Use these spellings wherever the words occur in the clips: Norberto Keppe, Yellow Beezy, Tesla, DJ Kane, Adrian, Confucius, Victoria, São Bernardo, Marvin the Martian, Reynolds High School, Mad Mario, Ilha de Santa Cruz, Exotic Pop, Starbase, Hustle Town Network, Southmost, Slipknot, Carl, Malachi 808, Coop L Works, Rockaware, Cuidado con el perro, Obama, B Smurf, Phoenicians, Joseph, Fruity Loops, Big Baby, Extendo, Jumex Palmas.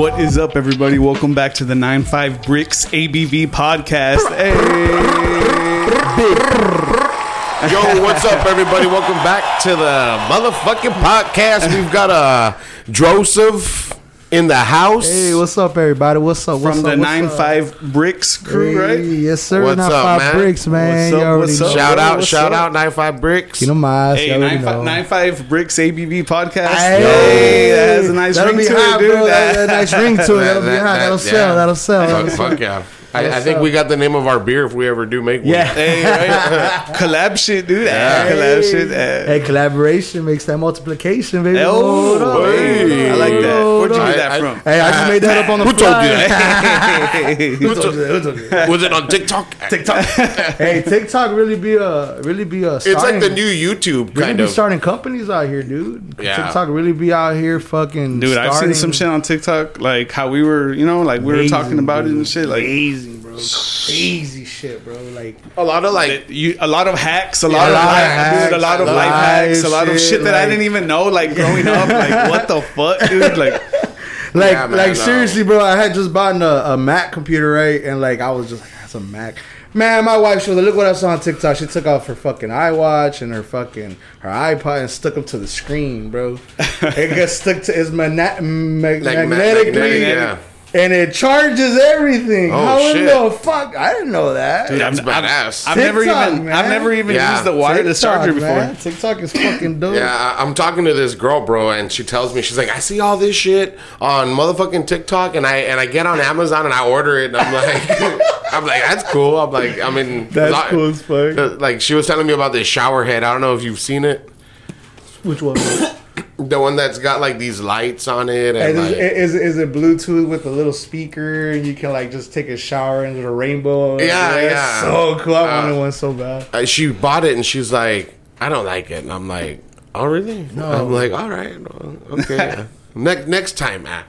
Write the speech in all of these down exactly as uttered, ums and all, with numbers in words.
What is up, everybody? Welcome back to the nine five Bricks A B V podcast. Hey. Yo, what's up, everybody? Welcome back to the motherfucking podcast. We've got a uh, Joseph in the house. Hey, what's up, everybody? What's up? What's From up, the nine five Bricks crew, hey, right? Yes, sir. What's nine up, man? Bricks, man. What's up, what's up, shout out, what's shout up? out, nine five Bricks. You know my hey, nine five Bricks A B B podcast. Hey, hey, that has a nice ring to high, it, dude. Bro, that, that nice ring to it. That'll that, be hot. That'll sell. Yeah. That'll sell. That'll fuck, sell. fuck yeah. I, I think up? we got the name of our beer if we ever do make one. Yeah. Hey, right? Collab shit, dude. Yeah. Hey. Collab shit. Hey, collaboration makes that multiplication, baby. Oh, hey. I like that. Where'd you get that I, from? I, hey, I just made that up on the Who fly. Told you that? Who told you that? Who told you that? Was it on TikTok? TikTok. Hey, TikTok really be a really be a. Starting, it's like the new YouTube kind really of. Be starting companies out here, dude. Yeah. TikTok really be out here fucking. Dude, starting. I've seen some shit on TikTok, like how we were, you know, like we Amazing, were talking about dude. it and shit, like. Amazing. Bro, crazy shit, bro. Like a lot of like you, a lot of hacks, a lot yeah, of life hacks, dude, a lot of life hacks, a lot of shit that like, I didn't even know. Like growing up, like what the fuck, dude? Like, like, yeah, man, like no. seriously, bro. I had just bought a, a Mac computer, right? And like, I was just like, that's a Mac. Man, my wife showed me. Look what I saw on TikTok. She took off her fucking iWatch and her fucking her iPod and stuck them to the screen, bro. It gets stuck to is mana- ma- like magnetically. Magnetic, yeah. And it charges everything. Oh, How shit. in the fuck? I didn't know that. Dude, that's badass. I've never even, I've never even yeah. used the wireless charger before. Man. TikTok is fucking dope. Yeah, I'm talking to this girl, bro, and she tells me, she's like, I see all this shit on motherfucking TikTok, and I and I get on Amazon and I order it, and I'm like... I'm like, that's cool. I'm like, I mean... That's lot, cool as fuck. Like, she was telling me about this shower head. I don't know if you've seen it. Which one? The one that's got like these lights on it, and, and like, is, is is it Bluetooth with a little speaker, and you can like just take a shower into the rainbow? And yeah, like, yeah, so cool. I uh, wanted one so bad. She bought it, and she's like, "I don't like it," and I'm like, "Oh, really?" No. I'm like, "All right, okay, next next time, man."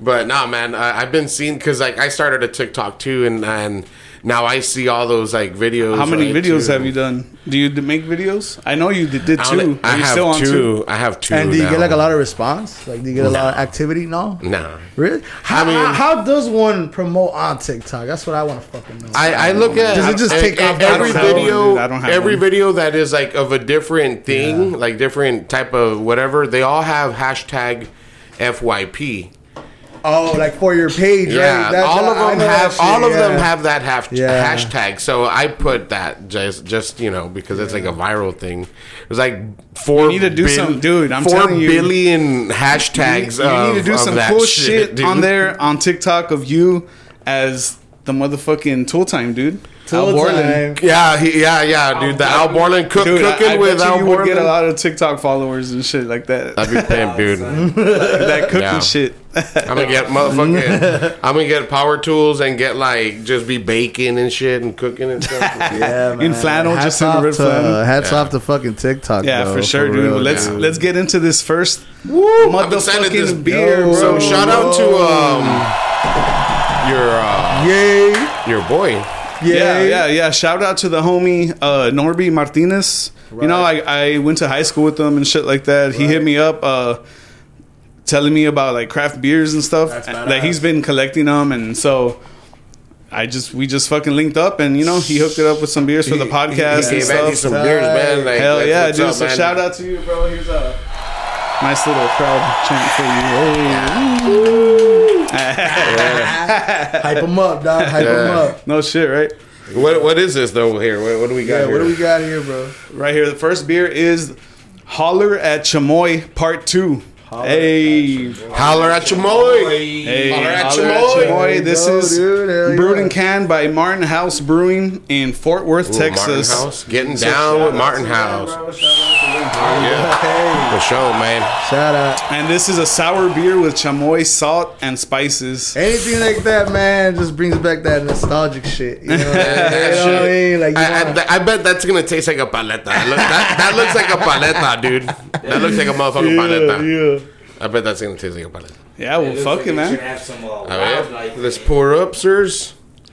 But nah, man, I, I've been seeing because like I started a TikTok too, and and. Now I see all those like videos. How many right, videos too. have you done? Do you make videos? I know you did, did two. I Are you have still on two. two. I have two. And do you now. get like a lot of response? Like, do you get a no. lot of activity? No. No. Really? How, I mean, how does one promote on TikTok? That's what I want to fucking know. I, I, I look know. at does it just I, take I, off every video? I don't have every one. video that is like of a different thing, yeah. like different type of whatever. They all have hashtag F Y P. Oh, like for your page, yeah. Right? That's all of them have shit, all of yeah. them have that half yeah. hashtag. So I put that just, just you know, because it's yeah. like a viral thing. It's like four. You need to do bil- some, dude. I'm four telling you, four billion hashtags. You need, of, you need to do some cool shit, shit on there on TikTok of you as the motherfucking tool time dude. Al Borland. Yeah, he, yeah, yeah, dude. The Al Borland cook, dude, cooking I, I with Al Borland. You would get a lot of TikTok followers and shit like that. I'd be paying, dude. That cooking yeah. shit. I'm gonna get motherfucking. I'm gonna get power tools and get like just be baking and shit and cooking and stuff. Yeah, man. In flannel, hats just in the red to, flannel. Hats yeah. off to fucking TikTok. Yeah, bro, for sure, for dude. Real, let's yeah. let's get into this first. Woo, motherfucking this beer. Bro. So shout out to um your uh, yay your boy. Yeah, yeah, yeah. Shout out to the homie uh, Norby Martinez. Right. You know, I, I went to high school with him and shit like that. Right. He hit me up uh, telling me about like craft beers and stuff that like, he's been collecting them. And so I just we just fucking linked up, and you know, he hooked it up with some beers for the podcast. He, he, he and stuff. Some beers, man. Like, hell yeah, dude. Up, so man. Shout out to you, bro. Here's a nice little crowd chant for you. Hey. Yeah. Yeah. Hype them up, dog. Hype yeah. them up. No shit, right? What What is this though? Here, what, what do we got? Yeah, here? What do we got here, bro? Right here, the first beer is Holler at Chamoy Part Two. Holler hey, at Holler at Chamoy. Hey, Holler at Chamoy. This go, is dude, brewed yeah. and canned by Martin House Brewing in Fort Worth, Ooh, Texas. Martin House, getting so down with Martin House. Bro, shout out to oh, yeah. hey. For sure, man. Shout out. And this is a sour beer with chamoy, salt, and spices. Anything like that, man, just brings back that nostalgic shit. You know, that, you know what I mean? Like, I, wanna... I, I bet that's gonna taste like a paleta. That, look, that, that looks like a paleta, dude. That looks like a motherfucking yeah, paleta. Yeah. I bet that's going to taste like a palette. Yeah, well, fuck it, man. Have some, uh, right. Let's pour up, sirs.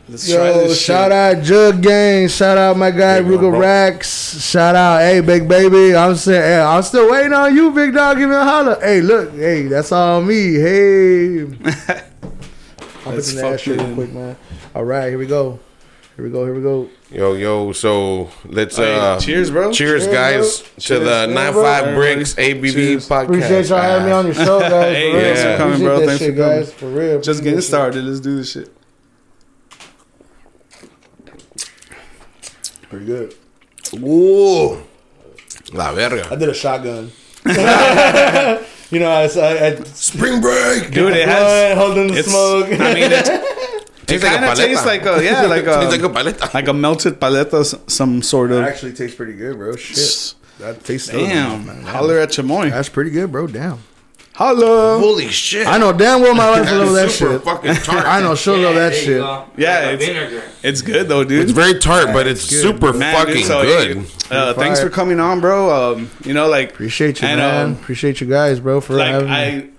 Let's Yo, try this shout shit. out Jug Gang. Shout out my guy Ruger Rax. Shout out, hey, big baby. I'm saying, hey, I'm still waiting on you, big dog. Give me a holler. Hey, look, hey, that's all me. Hey, I'll put in the ass real quick, man. All right, here we go. Here we go. Here we go. Yo, yo. So let's uh, uh cheers, bro. Cheers, cheers guys, bro. to cheers, the nine five Bricks A B B cheers. Podcast. Appreciate y'all having me on your show, guys. Hey, yeah. Thanks for coming, bro. Thanks shit, for coming. Guys, for real. Just getting started. Let's do this shit. Pretty good. Ooh, la verga. I did a shotgun. You know, I, I, I spring break, dude. It has holding the smoke. I mean, it's, it tastes like a paleta. Tastes like a, yeah, like a, like a paleta, like a melted paleta, some sort of. It actually tastes pretty good, bro. Shit, that tastes. Damn, good, man. Holler at Chamoy. That's pretty good, bro. Damn. Hello. Holy shit! I know damn well my wife loves that shit. Fucking tart. I know she'll yeah, love that shit. Go. Yeah, it's, it's good though, dude. It's very tart, yeah, but it's, it's super man, fucking dude, so good. Uh, thanks for coming on, bro. Um, you know, like appreciate you, and, man. Um, appreciate you guys, bro. For like, having I, me.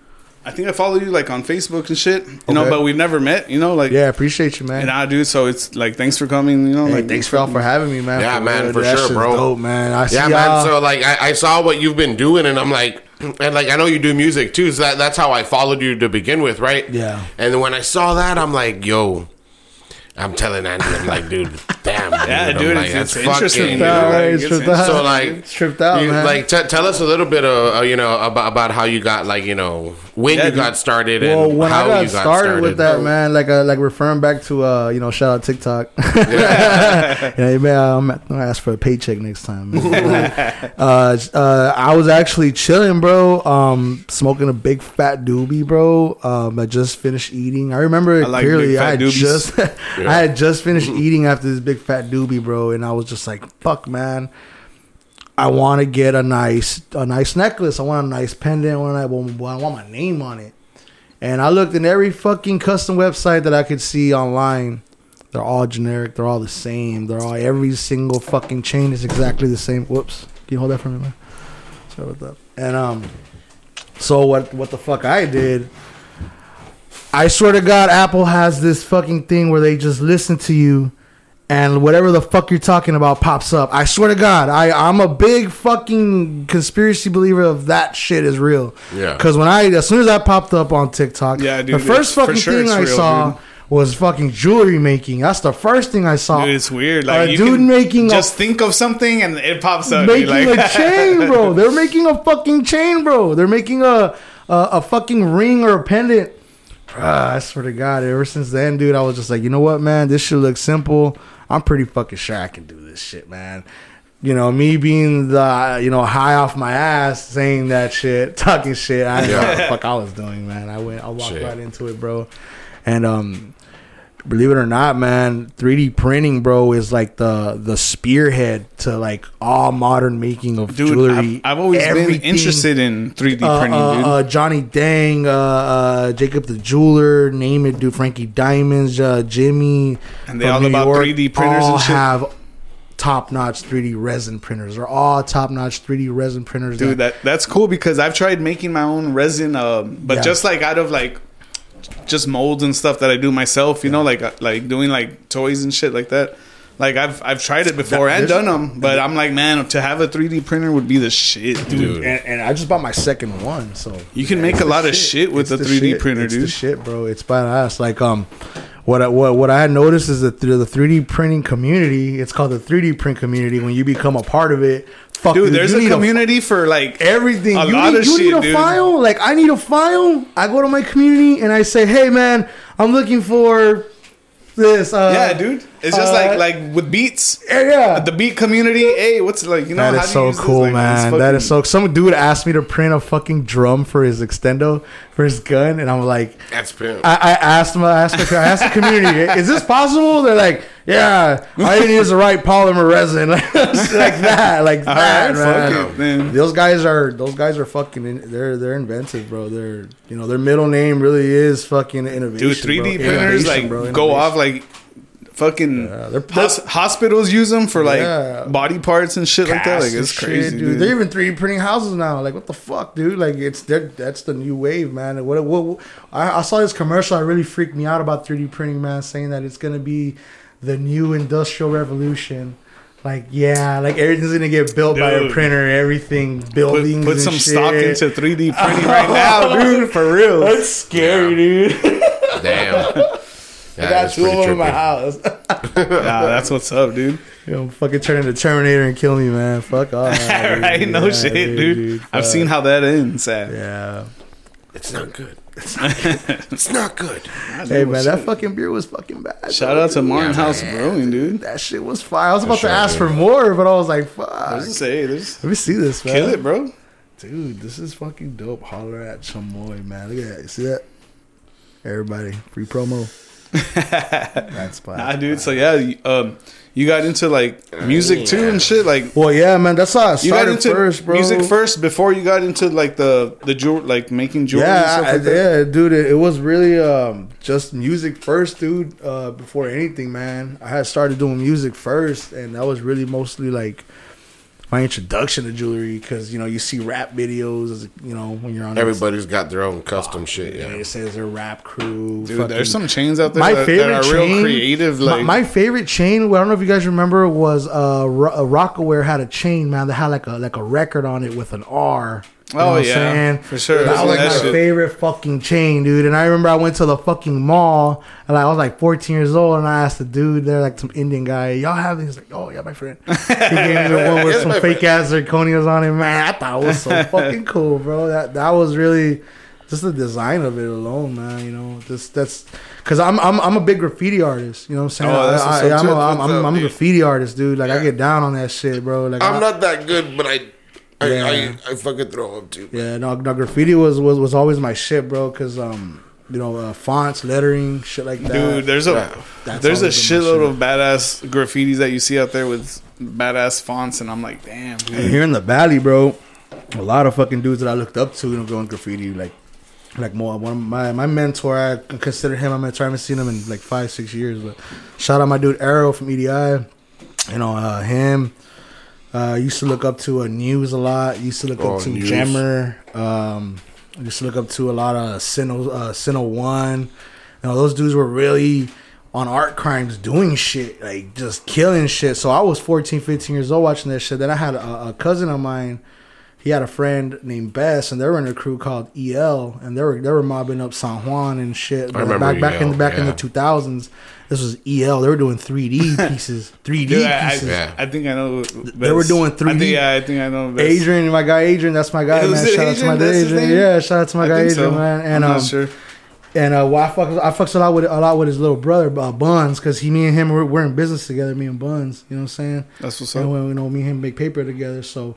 I think I follow you like on Facebook and shit. You okay. know, but we've never met. You know, like yeah, appreciate you, man. And I do. So it's like thanks for coming. You know, hey, like thanks for y'all for having me, man. Yeah, for man, for sure, bro. Dope, man. I see yeah, man. So like, I, I saw what you've been doing, and I'm like. And like I know you do music too, so that, that's how I followed you to begin with, right? Yeah. And then when I saw that, I'm like, "Yo," I'm telling Andy, I'm like, "Dude, damn, dude. yeah, dude, like, it's, it's interesting." Fucking, out, like, it's it's out. So like, it's tripped out, you, man. Like, t- tell us a little bit of uh, you know about about how you got like you know when yeah, you dude. got started and well, when how I got you got started, started with that, bro. Man. Like, uh, like referring back to uh, you know, shout out TikTok. Yeah. You know, you may, um, I'm gonna ask for a paycheck next time. uh, uh, I was actually chilling, bro. Um, smoking a big fat doobie, bro. Um, I just finished eating. I remember I like clearly. I had just, yeah. I had just finished eating after this big fat doobie, bro, and I was just like, "Fuck, man." I want to get a nice, a nice necklace. I want a nice pendant. I want, I want my name on it. And I looked in every fucking custom website that I could see online. They're all generic. They're all the same. They're all every single fucking chain is exactly the same. Whoops. Can you hold that for me, man? Sorry about that. And um, so what? What the fuck I did? I swear to God, Apple has this fucking thing where they just listen to you. And whatever the fuck you're talking about pops up. I swear to God, I, I'm a big fucking conspiracy believer of that shit is real. Yeah. Because when I, as soon as I popped up on TikTok, yeah, dude, the first fucking sure thing I real, saw dude. was fucking jewelry making. That's the first thing I saw. Dude, it's weird. Like, a you dude can making just a, think of something and it pops up. Making you're like, a chain, bro. They're making a fucking chain, bro. They're making a, a, a fucking ring or a pendant. Uh, I swear to God, ever since then, dude, I was just like, you know what, man? This shit looks simple. I'm pretty fucking sure I can do this shit, man. You know, me being the, you know, high off my ass, saying that shit, talking shit. I didn't yeah. know what the fuck I was doing, man. I went, I walked shit. right into it, bro. And um, believe it or not, man, three D printing, bro, is like the the spearhead to like all modern making of dude, jewelry. I've, I've always Everything. been interested in three D uh, printing, uh, dude. Uh, Johnny Dang, uh, uh, Jacob the Jeweler, name it, dude. Frankie Diamonds, uh, Jimmy, and they all New about York, three D printers all and shit. Have top-notch three D resin printers. They're all top-notch three D resin printers, dude. That, that that's cool because I've tried making my own resin, uh, but yeah. just like out of like. just molds and stuff that I do myself, you yeah. know, like like doing like toys and shit like that. Like I've I've tried it before and done them, but I'm like, man, to have a three D printer would be the shit, dude. dude. And, and I just bought my second one, so you can yeah, make a lot shit. of shit with it's the three D shit. printer, it's dude. The shit, bro, it's badass. Like um, what I, what what I noticed is that through the three D printing community, it's called the three D print community. When you become a part of it. Fuck, dude, dude, there's a community a, for like everything. A you lot need, of you shit, need a dude. file. Like I need a file. I go to my community and I say, "Hey, man, I'm looking for this." Uh, yeah, dude. It's just uh, like like with beats. Yeah, the beat community. Hey, what's like you know? That how is do you so use cool, this? Like, man. Fucking... That is so. Some dude asked me to print a fucking drum for his extendo for his gun, and I'm like, "That's pimp." I, I asked him. I asked, the, I asked the community, "Is this possible?" They're like. Yeah, all you need is the right polymer resin, like that, like that. Right, man. It, man. Those guys are those guys are fucking. In, they're they're inventive, bro. They're you know their middle name really is fucking innovation. Dude, three D printers like bro, go off like Fucking yeah, they're pop- hospitals use them for like yeah. body parts and shit. Cast like that. Like it's crazy, shit, dude. dude. They're even three D printing houses now. Like what the fuck, dude? Like it's that's the new wave, man. What? What? what I, I saw this commercial. That really freaked me out about three D printing, man. Saying that it's gonna be the new industrial revolution. Like yeah, like everything's gonna get built dude. by a printer. Everything buildings. Put, put some and shit. stock into three D printing right now, dude. For real, that's scary, yeah. dude. Damn. Yeah, I got two of them in my house. Nah, that's what's up, dude. You know, fucking turn into Terminator and kill me, man. Fuck off. Right? Dude. No yeah, shit, dude. dude. dude I've seen how that ends. At. Yeah. It's not good. It's not good. It's not good. Hey, man, shit. that fucking beer was fucking bad. Shout though, out to Martin yeah, House Brewing, dude. That shit was fire. I was for about sure, to ask dude. for more, but I was like, fuck. Let's just say, let's Let me see this, man. Kill it, bro. Dude, this is fucking dope. Holler at Chamoy, man. Look at that. You see that? Everybody, free promo. That's fine. Nah, dude. So yeah, you, um, you got into like music yeah. too and shit. Like, well, yeah, man. That's how I started. You got into first, bro. music first before you got into like the the jewel, like making jewelry. Yeah, and stuff like I, that. yeah, dude. It, it was really um, just music first, dude. Uh, before anything, man, I had started doing music first, and that was really mostly like my introduction to jewelry, because you know you see rap videos, you know when you're on. Everybody's Instagram. got their own custom oh, shit. Yeah, it says their rap crew. Dude, fucking, there's some chains out there my that, favorite that are chain, real creative. Like my, my favorite chain, I don't know if you guys remember, was uh, Rockaware had a chain, man, that had like a like a record on it with an R. You oh know yeah, saying? for sure. That was like that my shit. favorite fucking chain, dude. And I remember I went to the fucking mall, and I was like fourteen years old, and I asked the dude, they're like some Indian guy, y'all have these? Like, oh yeah, my friend. He gave me the one with yeah, some fake friend. ass zirconias on it, man. I thought it was so fucking cool, bro. That that was really just the design of it alone, man. You know, just that's because I'm I'm I'm a big graffiti artist. You know what I'm saying? Oh, that's I, I, I'm, a, I'm, I'm, up, I'm a graffiti artist, dude. Like yeah. I get down on that shit, bro. Like I'm I, not that good, but I. Yeah. I, I I fucking throw up too. Yeah, no, no graffiti was, was, was always my shit, bro. Cause um, you know, uh, fonts, lettering, shit like that. Dude, there's a yeah, there's a shitload shit. of badass graffitis that you see out there with badass fonts, and I'm like, damn. Dude. And here in the valley, bro, a lot of fucking dudes that I looked up to, you know, going graffiti, like like more one of my my mentor. I consider him my mentor. I haven't seen him in like five six years, but shout out my dude Arrow from E D I. You know uh, him. I uh, used to look up to uh, News a lot. Used to look oh, up to News. Jammer. Um, used to look up to a lot of Sino, uh, Sino One. You know, those dudes were really on art crimes doing shit, like just killing shit. So I was fourteen, fifteen years old watching that shit. Then I had a, a cousin of mine. He had a friend named Bess, and they were in a crew called E L, and they were they were mobbing up San Juan and shit. I remember back, back in back yeah. in the two thousands. This was E L. They were doing three D pieces. three D Dude, I, pieces. I, I think I know. Best. They were doing three D. I think, yeah, I think I know. Best. Adrian, my guy Adrian. That's my guy, yeah, man. Shout out to my guy Adrian. Yeah, shout out to my I guy Adrian, so. man. And I'm um, not sure. And uh, well, I fucks I fucks a lot with a lot with his little brother uh, Buns, because he, me and him, we're, we're in business together. Me and Buns, you know what I'm saying? That's what's up. And when, you know, me and him make paper together. So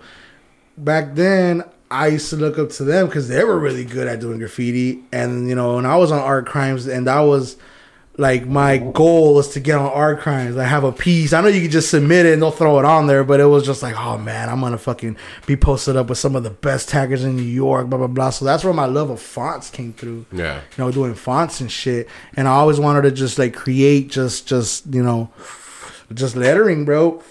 back then, I used to look up to them because they were really good at doing graffiti, and you know, and I was on art crimes, and that was. Like, my goal was to get on art crimes. I have a piece. I know you can just submit it and they'll throw it on there, but it was just like, oh, man, I'm going to fucking be posted up with some of the best taggers in New York, blah, blah, blah. So that's where my love of fonts came through. Yeah. You know, doing fonts and shit. And I always wanted to just, like, create just, just you know, just lettering, bro.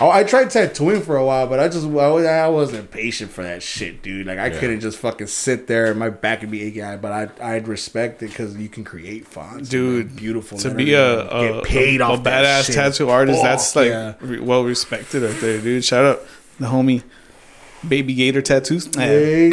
I tried tattooing for a while, but I just I wasn't patient for that shit, dude. Like I yeah. couldn't just fucking sit there and my back would be aching. But I I'd respect it because you can create fonts, dude. Like, beautiful to be a, a get paid a, off a badass shit. tattoo artist. Oh, that's like yeah. re- well respected out there, dude. Shout out the homie, Baby Gator Tattoos, hey.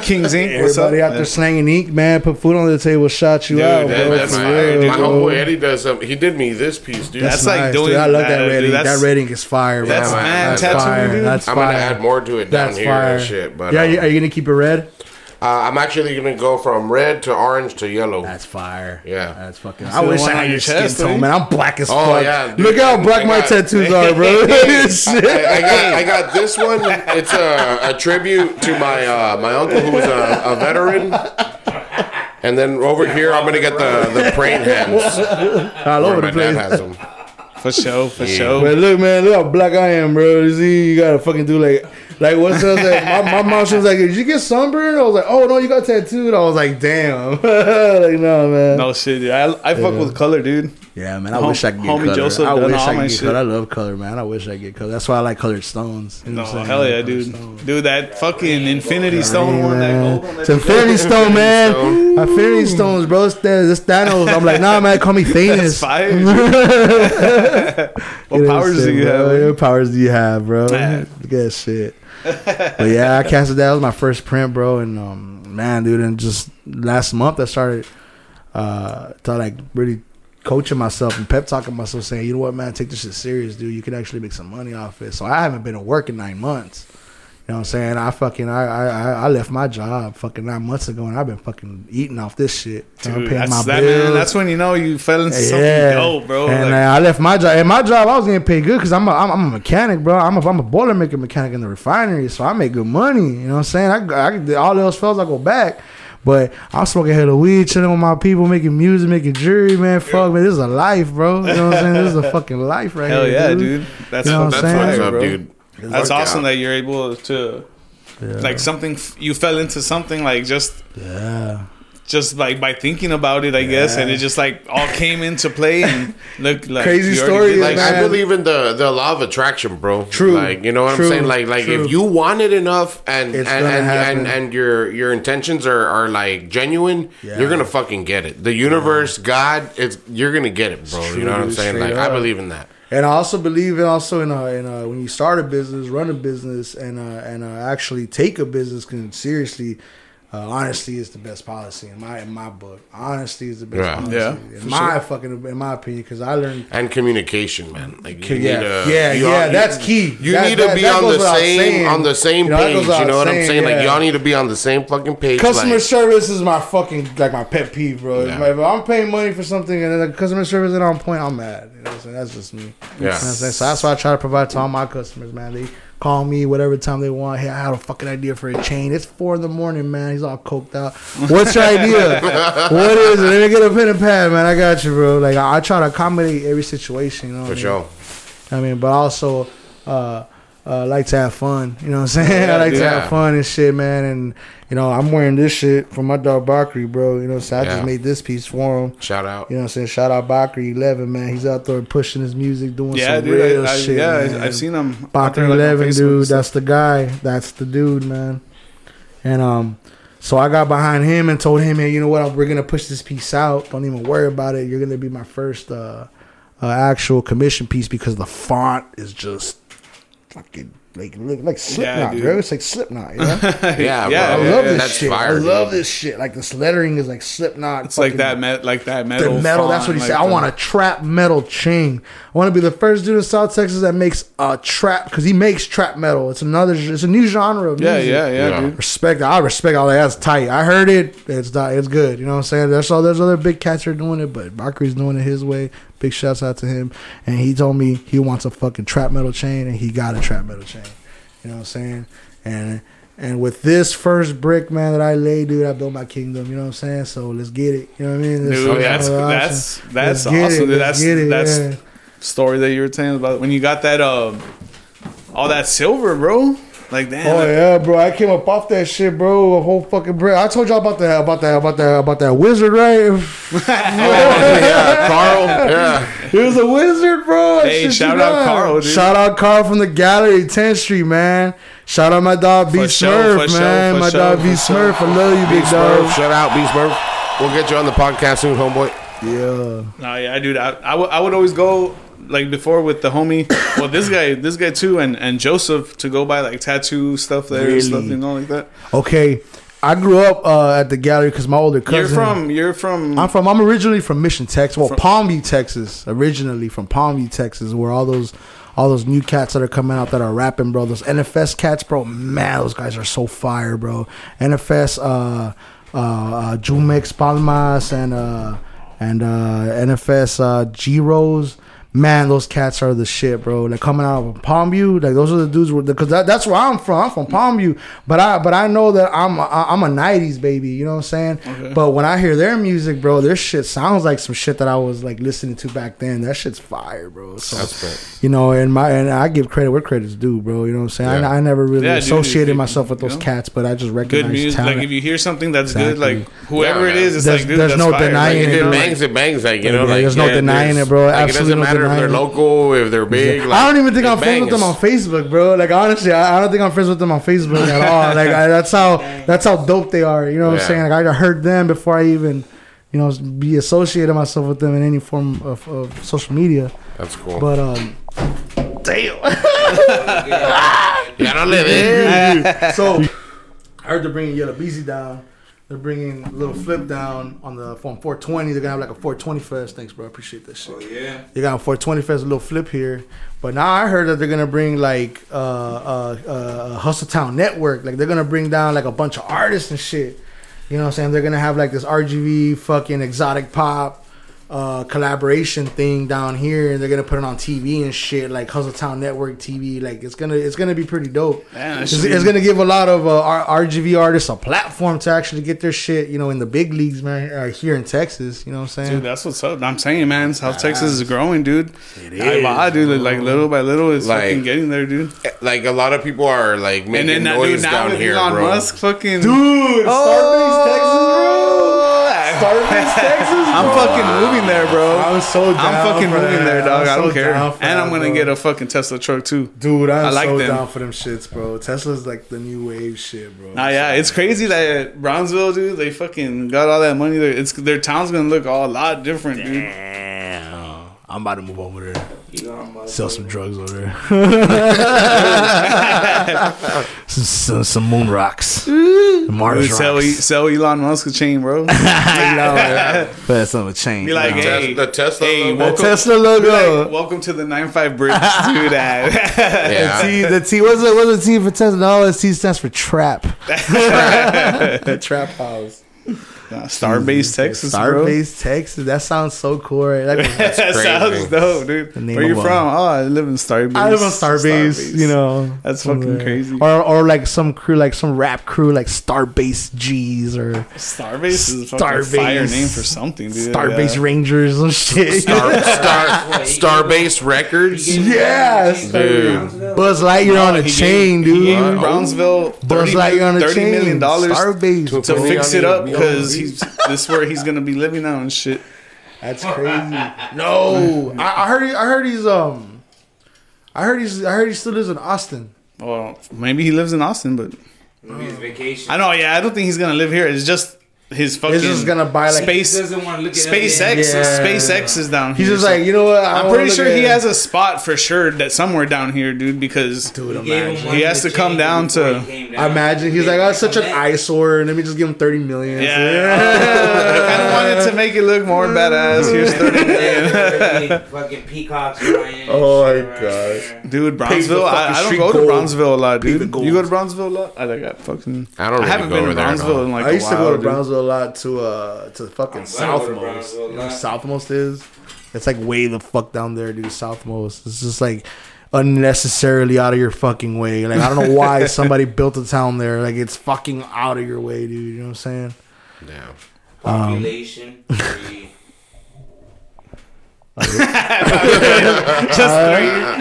Kings Incorporated. Everybody what's up? out there yeah. slanging ink, man. Put food on the table, shot you dude, out. That, that's my real, dude. My homeboy Eddie does something. He did me this piece, dude. That's, that's nice, like doing. Dude, I love that, that red ink. That red ink is fire. Bro. That's, that's, that's fire. Dude. That's I'm fire. gonna add more to it down that's here fire. and shit. But yeah, um, are you gonna keep it red? Uh, I'm actually gonna go from red to orange to yellow. That's fire. Yeah, that's fucking. I wish I had your chest, skin tone, man. I'm black as oh, fuck. Yeah, dude. Look how black got, my tattoos are, bro. I, I, I got I got this one. It's a, a tribute to my uh, my uncle who was a, a veteran. And then over here, I'm gonna get the the praying hands. All over the place. Dad has them. For sure, for yeah. sure. But look, man, look how black I am, bro. You see, you gotta fucking do like. Like, what's up? Like, my, my mom, she was like, did you get sunburned? I was like, oh, no, you got tattooed. I was like, damn. Like, no, man. No shit, dude. I, I yeah. fuck with color, dude. Yeah, man. I Hom- wish I could get homie color. Joseph, I wish I could get color. I love color, man. I wish I could get color. That's why I like colored stones. You know no, what I'm hell yeah, like dude. Stones. Dude, that fucking Infinity Stone one. That gold. It's Infinity Stone, man. Infinity Stones, bro. It's Thanos. I'm like, nah, man. Call me Thanos. That's fire. What powers do you have? What powers do you have, bro? Look at shit. But yeah, I casted that. That was my first print, bro. And um, man, dude, and just last month I started uh, to like really coaching myself and pep talking myself, saying, you know what, man, take this shit serious, dude. You could actually make some money off it. So I haven't been to work in nine months. You know what I'm saying? I fucking I I, I left my job fucking nine months ago, and I've been fucking eating off this shit. Dude, I'm paying that's, my that, bills. Man, that's when you know you fell into yeah. something dope, bro. And like, uh, I left my job. And my job, I was getting paid good because I'm a, I'm, I'm a mechanic, bro. I'm a, I'm a boilermaker mechanic in the refinery, so I make good money. You know what I'm saying? I, I all else fails, I go back. But I'm smoking hella weed, chilling with my people, making music, making jewelry, man. Fuck, yeah. man, this is a life, bro. You know what I'm saying? This is a fucking life right Hell here, yeah, dude. dude. That's, you know what that's what I'm saying, up, bro. Dude. It's that's awesome out. That you're able to, yeah. like something you fell into something like just, yeah, just like by thinking about it, I yeah. guess, and it just like all came into play and look like crazy story. Like man. I believe in the, the law of attraction, bro. True, like you know what True. I'm saying. Like like True. If you want it enough and and and, and and your your intentions are, are like genuine, yeah. you're gonna fucking get it. The universe, yeah. God, it's you're gonna get it, bro. True, you know what I'm saying? Like up. I believe in that. And I also believe in also in, a, in a, when you start a business, run a business, and a, and a actually take a business. Because seriously, uh, honesty is the best policy in my in my book. Honesty is the best yeah. policy yeah, in my sure. fucking in my opinion. Because I learned and communication, man. Like you yeah, need a, yeah, you yeah, all, that's key. You that, need to that, be that on the same saying. on the same you know, page. You know what I'm saying? Yeah. Like y'all need to be on the same fucking page. Customer like, service is my fucking like my pet peeve, bro. Yeah. Like, if I'm paying money for something and the customer service is on point, I'm mad. You know what I'm saying? That's just me. Yeah. So that's why I try to provide to all my customers, man. They call me whatever time they want. Hey, I had a fucking idea for a chain. It's four in the morning, man. He's all coked out. What's your idea? What is it? Let me get a pen and pad, man. I got you, bro. Like I, I try to accommodate every situation. You know what for I mean? Sure. I mean, but also uh, uh, like to have fun. You know what I'm saying? Yeah, I like yeah. to have fun and shit, man. And you know, I'm wearing this shit from my dog Bakri, bro. You know, so I yeah. just made this piece for him. Shout out. You know what I'm saying? Shout out Bakri eleven, man. He's out there pushing his music, doing yeah, some dude, real I, I, shit. Yeah, man. I've seen him. Bakri eleven, like dude. That's the guy. That's the dude, man. And um, so I got behind him and told him, hey, you know what? We're gonna push this piece out. Don't even worry about it. You're gonna be my first uh, uh actual commission piece because the font is just fucking. Like, like, like Slipknot, yeah, bro. It's like Slipknot, you know? yeah, yeah, bro. I love yeah, this shit. Fire, I love dude. this shit. Like, this lettering is like Slipknot. It's fucking, like that me- like that metal. The metal, font, that's what he like said. The... I want a trap metal chain. I want to be the first dude in South Texas that makes a trap, because he makes trap metal. It's another, it's a new genre of music. Yeah, yeah, yeah, yeah. Dude. Respect, I respect all that. That's tight. I heard it. It's not, it's good. You know what I'm saying? There's all there's other big cats that are doing it, but Bakri's doing it his way. Big shouts out to him. And he told me he wants a fucking trap metal chain, and he got a trap metal chain. You know what I'm saying? And and with this first brick, man, that I laid, dude, I built my kingdom. You know what I'm saying? So let's get it. You know what I mean? Dude, so that's that's that's awesome. Dude. That's it, that's yeah. story that you were telling about when you got that um all that silver, bro. Like damn. Oh like, yeah, bro. I came up off that shit, bro. A whole fucking brick. I told y'all about that, about that, about that, about that wizard, right? yeah, Carl. Yeah, he was a wizard, bro. Hey, shit, shout out know. Carl, dude. Shout out Carl from the gallery, tenth Street, man. Shout out my dog B Smurf, man. Show, my show. dog B Smurf. I love you, big B dog. Smurf. Shout out B Smurf. We'll get you on the podcast soon, homeboy. Yeah. Nah, yeah, dude. I, I, w- I would always go. Like before with the homie, well this guy, this guy too, and, and Joseph to go buy like tattoo stuff there, really? stuff you know like that. Okay, I grew up uh, at the gallery because my older cousin. You're from? You're from? I'm from. I'm originally from Mission, Texas. Well, from, Palmview, Texas. Originally from Palmview, Texas, where all those all those new cats that are coming out that are rapping, bro. Those N F S cats, bro. Man, those guys are so fire, bro. N F S, uh, uh, uh Jumex Palmas, and uh, and uh, N F S uh, Giros. man, those cats are the shit, bro. Like coming out of Palmview, like those are the dudes. Because that, that's where I'm from. I'm from Palmview, but I but I know that I'm a, I'm a nineties baby. You know what I'm saying? Okay. But when I hear their music, bro, their shit sounds like some shit that I was like listening to back then. That shit's fire, bro. So that's great. You know, and my and I give credit where credit's due, bro. You know what I'm saying? Yeah. I, I never really yeah, associated dude, dude, myself with those know? cats, but I just recognize good music. Talent. Like if you hear something that's exactly. good, like whoever yeah, it is, it's there's, like dude, there's that's no fire. Denying like, it. It bangs, it bangs. Like you know, yeah, like there's yeah, no denying it, bro. Like, absolutely. It doesn't matter if they're local, if they're big. Like, I don't even think I'm friends with them on Facebook, bro. Like honestly, I, I don't think I'm friends with them on Facebook at all. Like I, that's how that's how dope they are. You know what yeah. I'm saying? Like I heard them before I even, you know, be associated myself with them in any form of, of social media. That's cool. But um, damn, you gotta live it. So I heard they're bringing Yellow Beezy down. They're bringing a little flip down on the from four twenty. They're gonna have like a four twenty fest. Thanks, bro. I appreciate that shit. Oh yeah. They got a four twenty fest, a little flip here. But now I heard that they're gonna bring like uh uh uh Hustle Town Network. Like they're gonna bring down like a bunch of artists and shit. You know what I'm saying? They're gonna have like this R G B fucking exotic pop uh collaboration thing down here, and they're gonna put it on T V and shit, like Hustle Town Network T V. Like it's gonna it's gonna be pretty dope. Man, it's, it's gonna give a lot of uh, R G V artists a platform to actually get their shit, you know, in the big leagues, man. Uh, here in Texas, you know what I'm saying? Dude, that's what's up. I'm saying, man, South ah, Texas is growing, dude. It is, I, dude. Like little by little, it's like, fucking getting there, dude. Like a lot of people are like making and then, noise dude, down here, Elon bro. Musk, fucking dude, oh! Starbase, Texas, bro. Starbase, Texas. I'm bro. fucking moving there, bro. I'm so down. I'm fucking for moving that. there, dog. I'm I don't so care. And that, I'm gonna bro. get a fucking Tesla truck too, dude. I'm I like so them. down for them shits, bro. Tesla's like the new wave shit, bro. Nah, yeah, so it's crazy that Brownsville, dude. They fucking got all that money. It's their town's gonna look all a lot different, Damn. dude. Damn. I'm about to move over there. Yeah, sell some drugs over there. some, some, some moon rocks. Mars sell, rocks. Sell Elon Musk a chain, bro. Elon, yeah. Put us on a chain. Be like, you know? hey, the Tesla hey, logo. Welcome, the Tesla logo. Like, welcome to the ninety-five bricks. Do that. Yeah. The T, the T, what's the, what's the T for Tesla? No, the T stands for trap. The trap house. Nah, Starbase, Texas, Starbase, Texas. That sounds so cool. Right? That, that's that sounds dope, dude. Where you from? Oh, I live in Starbase. I live in Starbase. Starbase. You know, that's fucking yeah. crazy. Or, or like some crew, like some rap crew, like Starbase G's or Starbase is a fucking fire name for something, dude. Starbase yeah. Rangers and shit. Star, Star, Star, Starbase Records. Yes, dude. Buzz Lightyear no, on a chain, gave, dude. Brownsville, Buzz Lightyear on a chain. thirty million dollars Starbase to, to fix it up because. He's, this is where he's gonna be living now and shit. That's crazy. No, I, I heard. He, I heard he's um. I heard he's. I heard he still lives in Austin. Well, maybe he lives in Austin, but maybe it's vacation. I know. Yeah, I don't think he's gonna live here. It's just his fucking. He's just gonna buy like space. He doesn't want to look at SpaceX. Yeah. SpaceX is down here. He's just so. like you know what. I I'm pretty sure he has a spot for sure that somewhere down here, dude. Because dude, imagine he has to come down to. Down. Imagine he's like, oh, it's such an eyesore. Let me just give him thirty million. Yeah, I kind of wanted to make it look more badass. Here's thirty million. Fucking peacocks. Oh my gosh, dude, Brownsville. I, I don't go to Brownsville a lot, dude. You go to Brownsville a lot? I like that fucking. I don't. I haven't been to Brownsville in like a while. I used to go to Brownsville. A lot to uh to fucking Southmost. You know what Southmost is? It's like way the fuck down there, dude. Southmost. It's just like unnecessarily out of your fucking way. Like I don't know why somebody built a town there. Like it's fucking out of your way, dude. You know what I'm saying? Yeah. Population um, three. Just uh,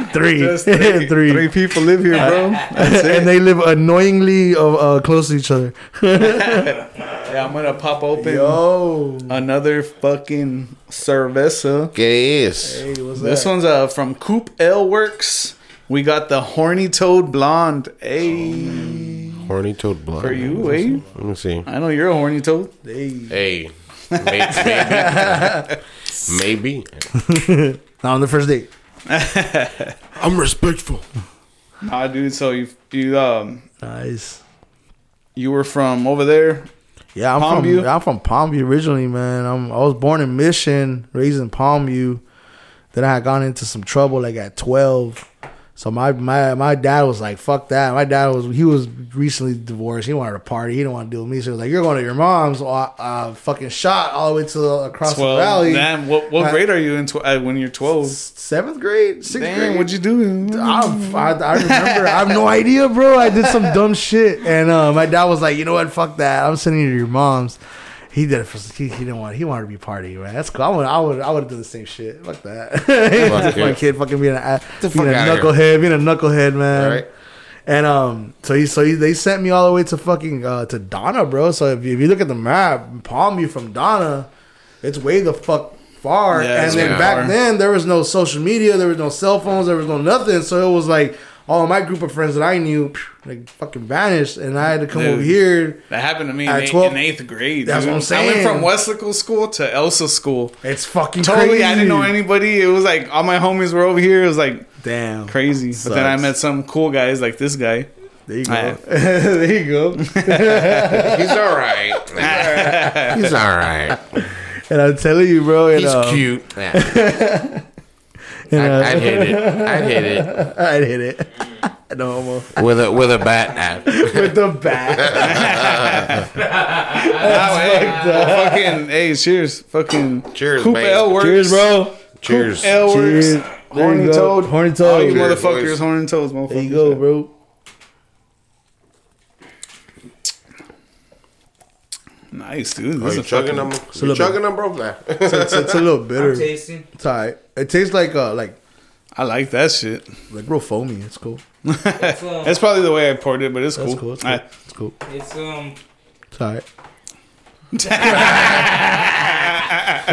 three. Three. Just three. three, three people live here, bro. That's it. And they live annoyingly uh, close to each other. Yeah, I'm gonna pop open Yo. another fucking cerveza. Que es? Hey, what's this that? one's uh from Coop L Works. We got the Horny Toad Blonde. Hey, oh, Horny Toad Blonde for you. Let hey, let me see. I know you're a horny toad. Hey, hey. Maybe. Maybe. Not on the first date. I'm respectful. Nah, dude. So you, you um, nice. You were from over there. Yeah, I'm Palmview? from I'm from Palmview originally, man. I'm I was born in Mission, raised in Palmview. Then I had gone into some trouble like at twelve. So my, my my dad was like, fuck that. My dad was, he was recently divorced. He wanted to party. He didn't want to deal with me. So he was like, you're going to your mom's uh, fucking shot all the way to the, across twelve the valley. Damn, what what I, grade are you in tw- when you're twelve? Seventh grade? Sixth damn, grade? What'd you do? I, I, I remember. I have no idea, bro. I did some dumb shit. And uh, my dad was like, you know what? Fuck that. I'm sending you to your mom's. He did it for he, he didn't want he wanted to be partying, man. That's cool. I would I would I would have done the same shit. Fuck that. My kid fucking being a, being a knucklehead, being a knucklehead, man. Right. And um, so he so he, they sent me all the way to fucking uh, to Donna, bro. So if you, if you look at the map, Palmview from Donna, it's way the fuck far. Yeah, and then back far. then there was no social media, there was no cell phones, there was no nothing. So it was like all my group of friends that I knew, like, fucking vanished, and I had to come dude, over here. That happened to me in, twelve, in eighth grade. That's dude. what I'm saying. I went from Wesleyan School to Elsa School. It's fucking totally, crazy. I didn't know anybody. It was like all my homies were over here. It was like damn crazy. Sucks. But then I met some cool guys like this guy. There you go. Right. There you go. He's all right. He's all right. And I'm telling you, bro. And, He's um, cute. Yeah. You know? I'd, I'd hit it. I'd hit it. I'd hit it. No homo. With a with a bat. With a bat. That's fucked up. Fucking hey, cheers. Fucking cheers, Coop L works. Cheers, bro. Cheers. Coop L works. Cheers. Horny toad. Horny toad. All you cheers, motherfuckers, boys. Horny toads, motherfuckers. There you go, bro. Nice, dude. This oh, you chugging them? You chugging them, bro? Nah. It's, it's, it's a little bitter. I'm tasting. It's all right. It tastes like uh, like. I like that shit. Like real foamy. It's cool. That's uh, probably the way I poured it, but it's cool. cool. It's cool. Right. It's cool. It's um. It's all right.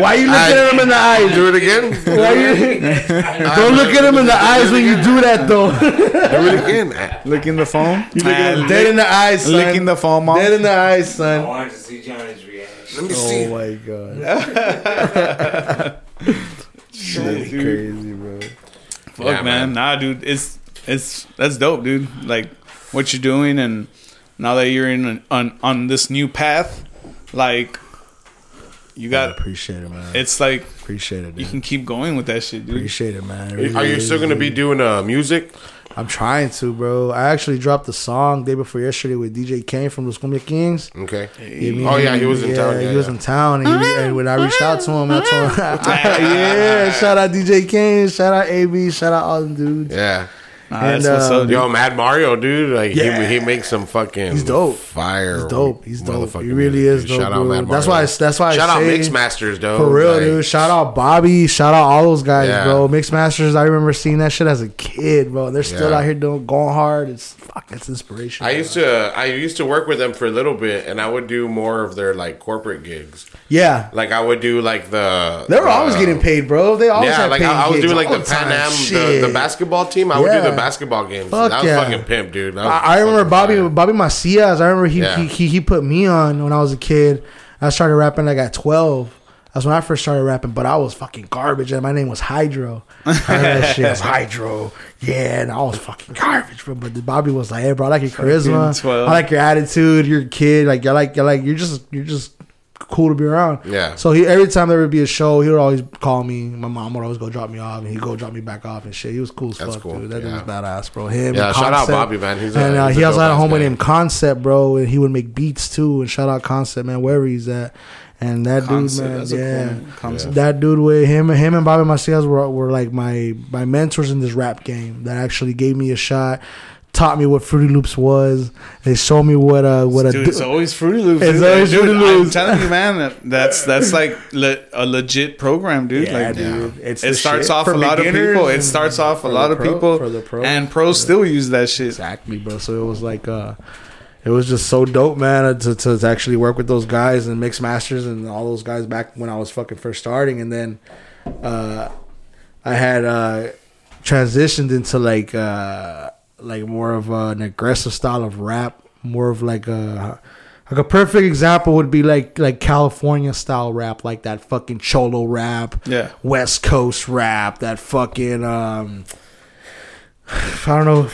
Why are you looking I, at him in the eyes? Do it again. Why you, don't look at him in the eyes when you do that, though. Do it again. Look in the phone. You look at him dead in the eyes, son. Licking the phone, mom. Dead in the eyes, son. I wanted to see Johnny's reaction. Let me oh see. Oh my god. That's crazy, bro. Fuck, yeah, man. man. Nah, dude. It's it's that's dope, dude. Like what you're doing, and now that you're in an, on on this new path, like. You got I appreciate it, man. It's like appreciate it. Dude. You can keep going with that shit, dude. Appreciate it, man. It really Are you is, still gonna dude. be doing uh, music? I'm trying to, bro. I actually dropped a song day before yesterday with D J Kane from Los Kumbia Kings. Okay. Hey. You know, oh yeah, he was in yeah, town. Yeah, he yeah. was in town, and, he, and when I reached out to him, I told him, yeah, shout out D J Kane, shout out A B, shout out all the dudes. Yeah. Nah, and, that's uh, what's up, yo, Mad Mario, dude. Like yeah. he, he makes some fucking he's dope. Fire. He's dope. He's dope. He really dude. is. Dope, shout out Mad Mario. That's why. That's why. Shout I out say, Mix Masters, though. For real, like, dude. Shout out Bobby. Shout out all those guys, yeah. bro. Mix Masters. I remember seeing that shit as a kid, bro. They're still yeah. out here doing going hard. It's fuck. It's inspirational. I bro. used to. I used to work with them for a little bit, and I would do more of their like corporate gigs. Yeah. Like I would do like the. They were uh, always getting paid, bro. They always yeah. Had like paid I, I was doing like the Pan Am, the, the basketball team. I would yeah. do the. basketball games. Fuck that was yeah. fucking pimp, dude. I, I remember Bobby fire. Bobby Macias. I remember he, yeah. he he he put me on when I was a kid. I started rapping like at twelve. That's when I first started rapping, but I was fucking garbage, and my name was Hydro. I heard that shit. I was Hydro. Yeah, and I was fucking garbage, bro. But Bobby was like, "Hey, bro, I like your charisma. twelve I like your attitude. You're a kid. Like, you're like, you're like, you're just, you're just." cool to be around. Yeah. So he every time there would be a show, he would always call me. My mom would always go drop me off, and he'd go drop me back off and shit. He was cool as That's fuck, cool. dude. That yeah. dude was badass, bro. Him. Yeah. And shout out Bobby, man. He's and a, he's uh, he also had a homie named Concept, bro, and he would make beats too. And shout out Concept, man, wherever he's at. And that Concept, dude, man, yeah, cool yeah. that dude with him, him and Bobby Macias were were like my my mentors in this rap game that actually gave me a shot. Taught me what Fruity Loops was. They showed me what uh what dude, a. Du- it's always Fruity Loops. It's always dude, Fruity Loops. I'm telling you, man, that's that's like le- a legit program, dude. Yeah, like, dude. It's it starts off a lot of people. It starts off a lot of people, and pros still use that shit. Exactly, bro. So it was like uh, it was just so dope, man, to to, to actually work with those guys and Mix Masters and all those guys back when I was fucking first starting, and then uh, I had uh, transitioned into like. Uh, Like more of uh, an aggressive style of rap, more of like a like a perfect example would be like like California style rap, like that fucking Cholo rap, yeah, West Coast rap, that fucking um, I don't know.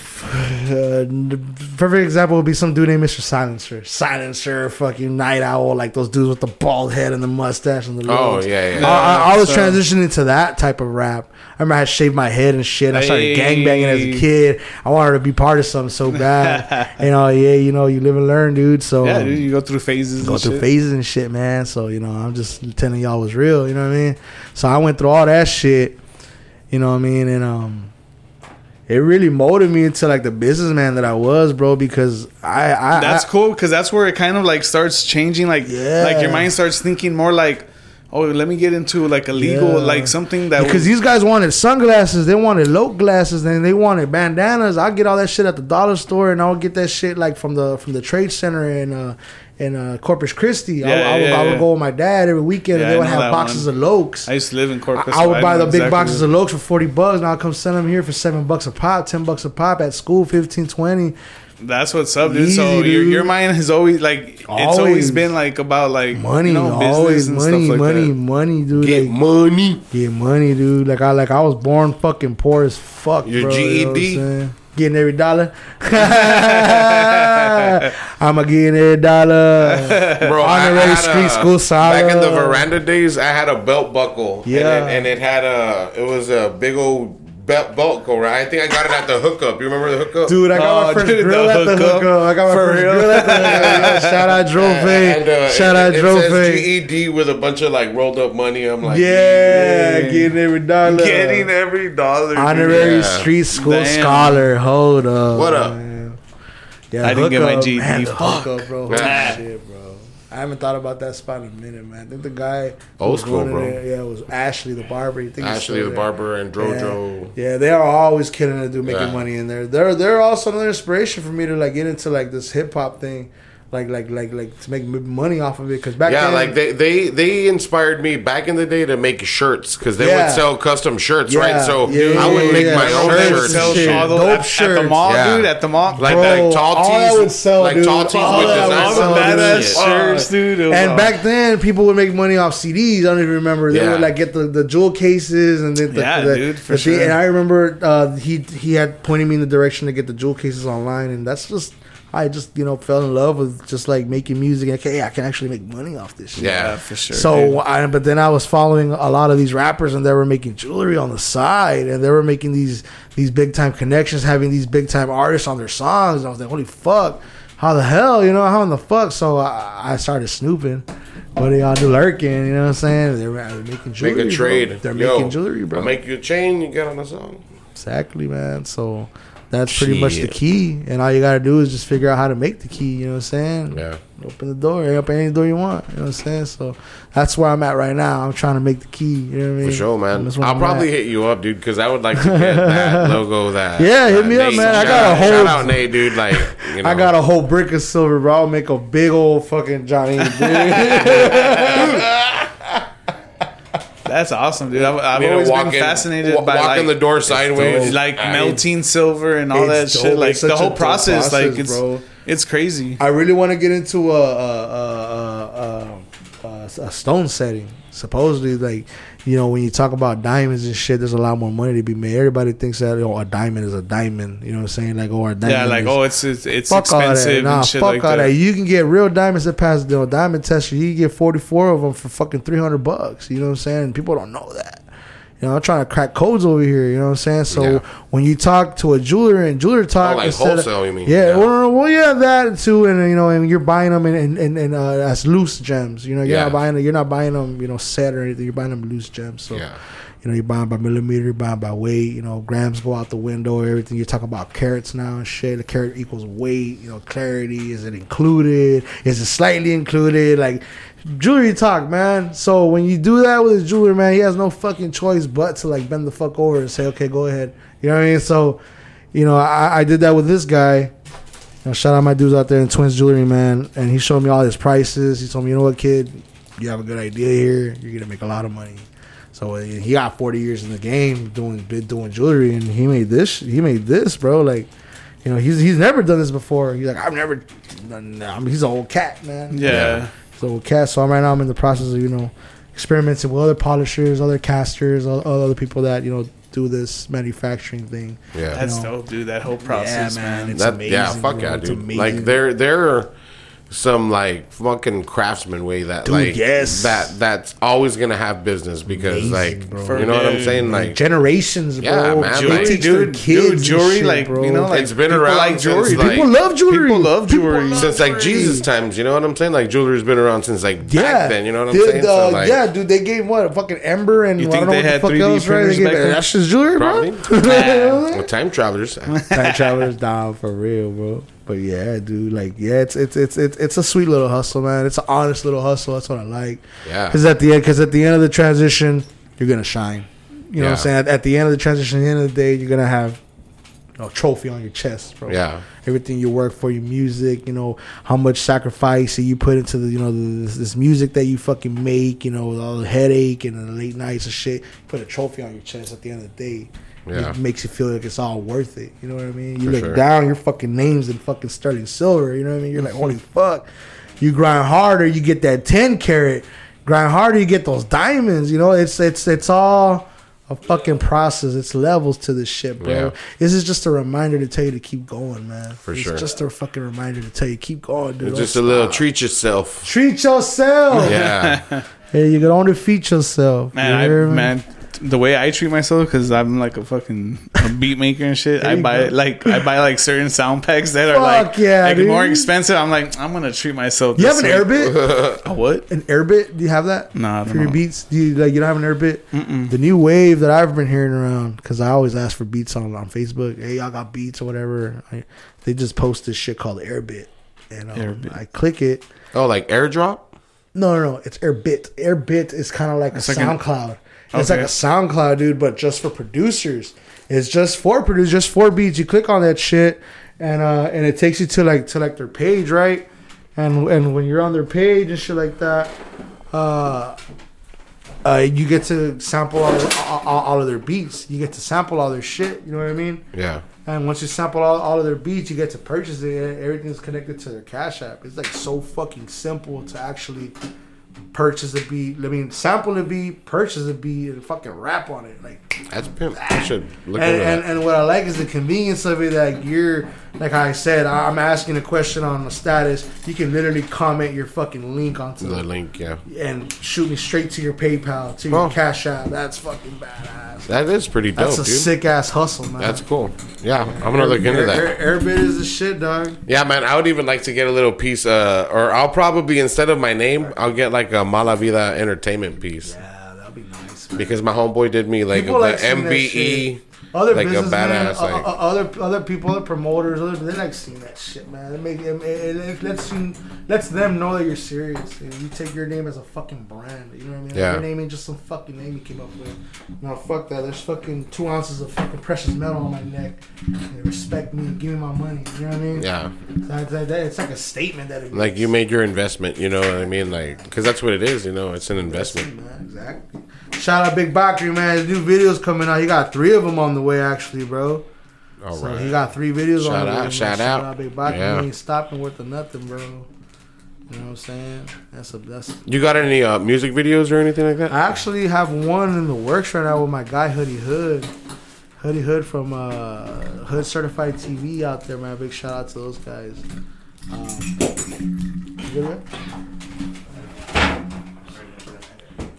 Uh, perfect example would be some dude named Mister Silencer. Silencer, fucking Night Owl, like those dudes with the bald head and the mustache and the legs. Oh, yeah, yeah. I, I, I was so. transitioning to that type of rap. I remember I shaved my head and shit. I started hey. gangbanging as a kid. I wanted to be part of something so bad. You know, yeah, you know, you live and learn, dude. So yeah, dude, you go through phases go and through shit. phases and shit, man. So, you know, I'm just telling y'all was real, you know what I mean? So I went through all that shit, you know what I mean? And, um... it really molded me into like the businessman that I was, bro. Because I, I that's I, cool. Because that's where it kind of like starts changing. Like, yeah. like your mind starts thinking more like, oh, let me get into like a legal, yeah. like something that. Because was- these guys wanted sunglasses, they wanted low glasses, and they wanted bandanas. I get all that shit at the dollar store, and I would get that shit like from the from the trade center in uh, in uh, Corpus Christi. Yeah, I, yeah, I, would, yeah. I would go with my dad every weekend, yeah, and they would have boxes one. of Lokes. I used to live in Corpus. I, I would buy I the big exactly. boxes of Lokes for forty bucks. Now I come send them here for seven bucks a pop, ten bucks a pop at school, fifteen, twenty. That's what's up, dude. Easy, so your your mind has always like always. it's always been like about like money, you know, business always and money, stuff like money, that. money, dude. Get like, money, get money, dude. Like I like I was born fucking poor as fuck. Your bro, G E D, you know getting every dollar. I'ma getting every dollar, bro. Honorary street school salary. Back in the veranda days, I had a belt buckle. Yeah, and it, and it had a it was a big old. Belt, belt go right. I think I got it at the hookup. You remember the hookup? Dude, I got oh, my first dude, grill the at the hookup. hookup. I got my For first real? grill at the hookup. Shout out Drofe. Uh, Shout out Drofe. It says G E D with a bunch of like rolled up money. I'm like, yeah, yeah. getting every dollar. Getting every dollar. Honorary yeah. street school Damn. scholar. Hold up. What up? Man. Yeah, I didn't get my G E D. Man, fuck up, bro. Holy shit, bro. I haven't thought about that spot in a minute, man. I think the guy old school, bro. There, yeah, it was Ashley the barber. You think Ashley the barber and Drojo. Yeah, yeah, they are always killing it, dude, making yeah. money in there. They're they're also another inspiration for me to like get into like this hip hop thing, like like like like to make money off of it. Because back yeah, then, like they, they they inspired me back in the day to make shirts because they yeah. would sell custom shirts, yeah. right? So yeah, yeah, I would yeah, make yeah. my own shirts. Sell dope shirts at, at the mall, yeah. dude. At the mall, like, bro, like tall tees, would sell, like dude. tall tees all with designs. All the badass shirts, dude. And back then, people would make money off C Ds. I don't even remember. They yeah. would like get the, the jewel cases and then the, yeah, the, dude, for the, sure. And I remember uh, he he had pointed me in the direction to get the jewel cases online, and that's just. I just, you know, fell in love with just like making music. Okay, yeah, I can actually make money off this shit. Yeah, for sure. So, I, but then I was following a lot of these rappers, and they were making jewelry on the side, and they were making these these big time connections, having these big time artists on their songs. And I was like, holy fuck, how the hell, you know, how in the fuck? So I, I started snooping. What are y'all do lurking? You know what I'm saying? They're, they're making jewelry. Make a trade. Bro. They're Yo, making jewelry, bro. I'll make you a chain. You get on the song. Exactly, man. So. That's pretty Shit. much the key. And all you got to do is just figure out how to make the key. You know what I'm saying? Yeah. Open the door. Open any door you want. You know what I'm saying? So that's where I'm at right now. I'm trying to make the key. You know what I mean? For sure, man. I'll I'm probably at. hit you up, dude, because I would like to get that logo. That Yeah, hit uh, me Nate. up, man. Shout I got a whole... Shout out, Nate, dude. Like, you know. I got a whole brick of silver, bro. I'll make a big old fucking Johnny, dude. That's awesome, dude. I've, I've always been in, fascinated w- by walking like, the door sideways, like I melting mean, silver and all that dope. shit. Like the whole process, process, like it's bro. it's crazy. I really want to get into a a, a, a a stone setting. Supposedly, like you know, when you talk about diamonds and shit, there's a lot more money to be made. Everybody thinks that oh, a diamond is a diamond. You know what I'm saying? Like oh, a diamond. Yeah, like is, oh, it's it's, it's fuck expensive all that. Nah, and shit fuck like all that. that. You can get real diamonds that pass the diamond test. You can get forty-four of them for fucking three hundred bucks. You know what I'm saying? People don't know that. You know, I'm trying to crack codes over here. You know what I'm saying? So yeah. when you talk to a jeweler and jeweler talk, oh, like wholesale, of, you mean? Yeah, yeah. Well, well, yeah, that too, and you know, and you're buying them and and and uh, as loose gems. You know, you're yeah. not buying, you're not buying them, you know, set or anything. You're buying them loose gems. So, yeah. you know, you're buying by millimeter, you're buying by weight. You know, grams go out the window. Everything you're talking about carats now and shit. The carat equals weight. You know, clarity is it included? Is it slightly included? Like. Jewelry talk, man. So when you do that with a jeweler, man, he has no fucking choice but to like bend the fuck over and say, okay, go ahead. You know what I mean? So, you know, I, I did that with this guy. You know, shout out my dudes out there in Twins Jewelry, man. And he showed me all his prices. He told me, you know what, kid? You have a good idea here. You're going to make a lot of money. So he got forty years in the game doing doing jewelry, and he made this. He made this, bro. Like, you know, he's he's never done this before. He's like, I've never. I mean, he's an old cat, man. Yeah. yeah. So cast. So I'm right now. I'm in the process of you know experimenting with other polishers, other casters, other people that you know do this manufacturing thing. Yeah, that's you know? dope, dude. That whole process, yeah, man. It's that, amazing. Yeah, fuck bro. yeah, dude. Amazing. Like there, there are some like fucking craftsman way that dude, like yes. that that's always gonna have business because amazing, like bro. you know dude, what I'm saying like, like generations, bro. Yeah, man. Jewelry, like, dude, dude, jewelry, shit, like bro. you know, like, it's been around. Like jewelry, since, like, people love jewelry. People love jewelry people since like Jesus times. You know what I'm saying? Like jewelry's been around since like yeah. back then. You know what I'm dude, saying? Uh, so, like, yeah, dude, they gave what a fucking ember and you think I don't know they what had the fuck else, right? They gave that's just jewelry, bro. Time travelers, time travelers, down for real, bro. But yeah, dude, like, yeah, it's it's it's it's a sweet little hustle, man. It's an honest little hustle. That's what I like. Yeah. Because at the end, because at the end of the transition, you're gonna shine. You yeah. know what I'm saying? At, at the end of the transition, at the end of the day, you're gonna have a trophy on your chest, bro. Yeah. Everything you work for, your music, you know, how much sacrifice you put into the, you know, this, this music that you fucking make, you know, with all the headache and the late nights and shit. Put a trophy on your chest at the end of the day. Yeah. It makes you feel like it's all worth it. You know what I mean? You For look sure. down, your fucking name's in fucking sterling silver. You know what I mean? You're like, holy fuck. You grind harder, you get that ten carat. Grind harder, you get those diamonds. You know, it's it's it's all a fucking process. It's levels to this shit, bro. Yeah. This is just a reminder to tell you to keep going, man. For it's sure. It's just a fucking reminder to tell you keep going, dude. It's just stop. a little treat yourself. Treat yourself. Yeah. Hey, you can only defeat yourself. Man, I, man. man. The way I treat myself, because I'm like a fucking a beat maker and shit. I buy go. like I buy like certain sound packs that are Fuck like, yeah, like more expensive. I'm like I'm gonna treat myself. You this have an week. Airbit? A what? An Airbit? Do you have that? Nah, I don't for your know. beats? Do you like you don't have an Airbit? Mm-mm. The new wave that I've been hearing around, because I always ask for beats on on Facebook. Hey, y'all got beats or whatever? I, they just post this shit called Airbit, and um, Airbit. I click it. Oh, like AirDrop? No, no, no. It's Airbit. Airbit is kind of like it's a like SoundCloud. An- It's okay. like a SoundCloud, dude, but just for producers. It's just for producers, just for beats. You click on that shit, and uh, and it takes you to like to like their page, right? And and when you're on their page and shit like that, uh, uh, you get to sample all, all, all of their beats. You get to sample all their shit. You know what I mean? Yeah. And once you sample all, all of their beats, you get to purchase it. And everything's connected to their Cash App. It's like so fucking simple to actually purchase a beat. I mean, sample a beat, purchase a beat, and fucking rap on it. Like that's pimp. I should look and, and, and what I like is the convenience of it. Like you're, like I said, I'm asking a question on the status. You can literally comment your fucking link onto the it. link, yeah, and shoot me straight to your PayPal, to your oh. Cash App. That's fucking badass. That is pretty dope. That's a dude. sick ass hustle, man. That's cool. Yeah, yeah. I'm gonna Air, look into Air, that. Airbit is the shit, dog. Yeah, man. I would even like to get a little piece, uh, or I'll probably instead of my name, I'll get like. a Malavida entertainment piece. Yeah, that'd be nice, man. Because my homeboy did me like, like the M B E, other like a badass, like other other people, other promoters, other, they like seeing that shit, man. It makes it, it, it lets you, lets them know that you're serious. You take your name as a fucking brand. You know what I mean? Like yeah. Your name ain't just some fucking name you came up with. No, fuck that. There's fucking two ounces of fucking precious metal on my neck. They respect me. Give me my money. You know what I mean? Yeah. It's like, it's like a statement that it like you made your investment. You know what I mean? Like because that's what it is. You know, it's an investment. It, man. Exactly. Shout out Big Bakri, man. His new video's coming out. He got three of them on the way, actually, bro. All so right. He got three videos shout on the way. Out, shout, shout out. out Big Bakri. Yeah. He ain't stopping worth of nothing, bro. You know what I'm saying? That's a blessing. You got any uh, music videos or anything like that? I actually have one in the works right now with my guy, Hoodie Hood. Hoodie Hood from uh, Hood Certified T V out there, man. Big shout out to those guys. Um, you good man?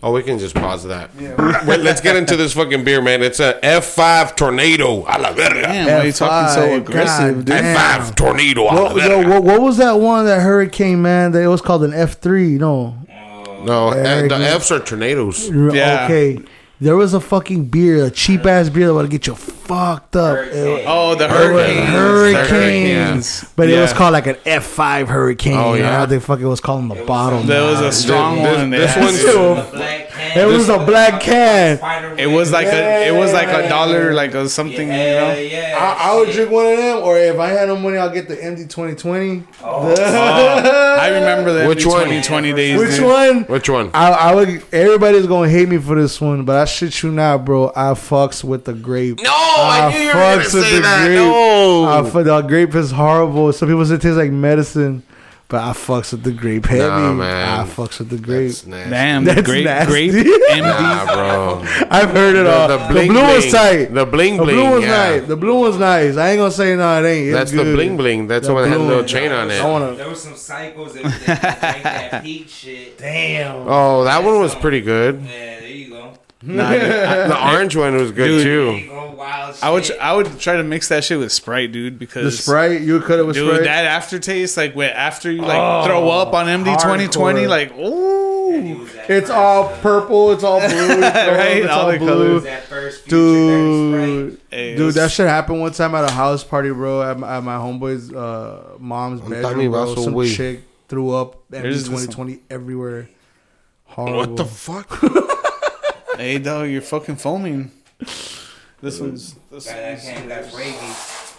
Oh, we can just pause that. Yeah. Wait, let's get into this fucking beer, man. It's a F five Tornado. A la verga. Damn, why are you talking so aggressive? F five Tornado. A la verga. Yo, what, what was that one, that hurricane, man? That it was called an F three. No. No, F, the Fs are tornadoes. Yeah. Okay. There was a fucking beer, a cheap ass beer that would get you fucked up. It, oh, the hurricanes. hurricanes. hurricanes. But yeah. It was called like an F five Hurricane. Oh, yeah. You know, they fucking was calling the it bottom. That was a strong this, one. This, this one's cool. It was a black can. It was like yeah. a it was like a dollar, like a something, yeah, you know. Yeah, I, I would drink one of them, or if I had no money, I'll get the M D twenty twenty. Oh. oh, I remember that. Which one? twenty days. Which dude. one? Which one? I, I would. Everybody's gonna hate me for this one, but I shit you not, bro. I fucks with the grape. No, I, I knew you were gonna say that. Grape. No, I, the grape is horrible. Some people say it tastes like medicine. But I fucks with the grape heavy. Nah, man. I fucks with the grape. Damn, the grape, grape, M D. Nah, bro. I've heard it the, all. The, the blue bling. was tight. The bling bling. The blue was yeah. nice. The blue was nice. I ain't gonna say no. It ain't. It's That's good. the bling bling. That's the one that had a little chain on it. I wanna... There was some cycles that, that drank that peach shit. Damn. Oh, that That's one was some... pretty good. Yeah, there you go. Nah, dude, I, the orange one was good dude, too. I would I would try to mix that shit with Sprite, dude. Because the Sprite you would cut it with dude, Sprite. Dude, that aftertaste, like when after you like oh, throw up on M D twenty twenty, like ooh, it's all though. purple, it's all blue, right? It's all, all blue, that first dude. Hey, dude, that shit happened one time at a house party, bro. At my, at my homeboy's uh, mom's bedroom, bro. Some weak. chick threw up M D twenty twenty everywhere. Horrible. What the fuck? Hey, dog, you're fucking foaming. This one's... This that one's, came, that's rabies.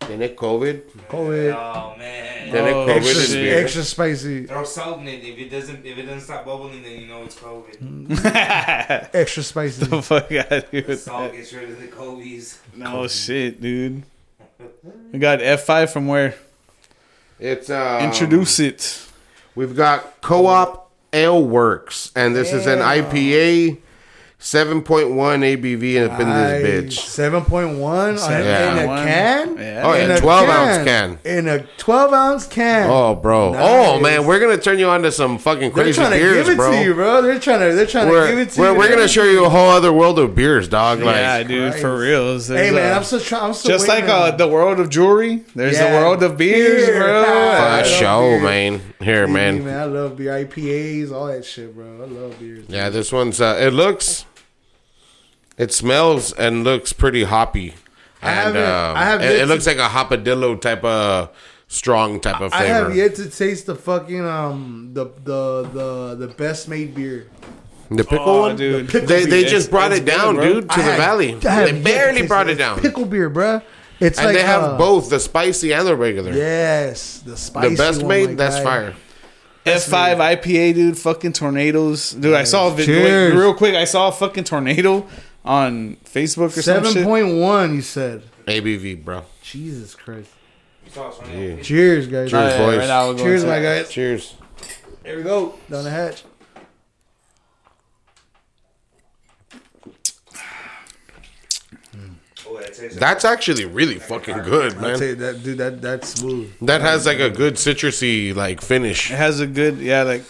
Then it COVID. COVID. Oh, man. Then it oh, COVID extra, is weird. Extra spicy. Throw salt in it. If it doesn't, if it doesn't stop bubbling, then you know it's COVID. Extra spicy. The fuck out of here with salt that. Gets rid of the COVIDs. No shit, dude. We got F five from where? It's... Um, Introduce it. We've got Co-op Ale Works, and this yeah. is an I P A, seven point one A B V, and it's been this bitch. seven point one yeah. in a can? Yeah. Oh, in a twelve-ounce can. can. In a twelve-ounce can. Oh, bro. Nice. Oh, man, we're going to turn you on to some fucking crazy beers, bro. They're trying to give it bro. to you, bro. They're trying to, they're trying to give it to we're, you. We're going to show you a whole other world of beers, dog. Yeah, like, yeah dude, Christ. for real. Hey, man, uh, I'm still trying. I'm still Just like uh, the world of jewelry, there's yeah. the world of beers, beer. bro. For sure, man. Here, man. Hey, man, I love beer, I P As, all that shit, bro. I love beers. Yeah, this one's, uh, it looks... It smells and looks pretty hoppy. And, I um, I have it, it looks to, like a hopadillo type of strong type of flavor. I have yet to taste the fucking um the the the, the best made beer. The pickle oh, one, dude. The they they just brought it down, good, dude, to I the have, valley. They barely brought it down. Pickle beer, bro. It's and like, they have uh, both the spicy and the regular. Yes, the spicy. The best one, made. That's God. fire. F five I P A, dude. Fucking tornadoes, dude. Yes. I saw a video wait, real quick. I saw a fucking tornado. On Facebook or something. seven point one, you said. A B V, bro. Jesus Christ. Yeah. Cheers, guys. Cheers, right, boys. Right now Cheers, my guys. Cheers. Here we go. Down the hatch. That's actually really fucking good, man. I'll tell you that, dude, that, that's smooth. That has like a good citrusy like finish. It has a good, yeah, like.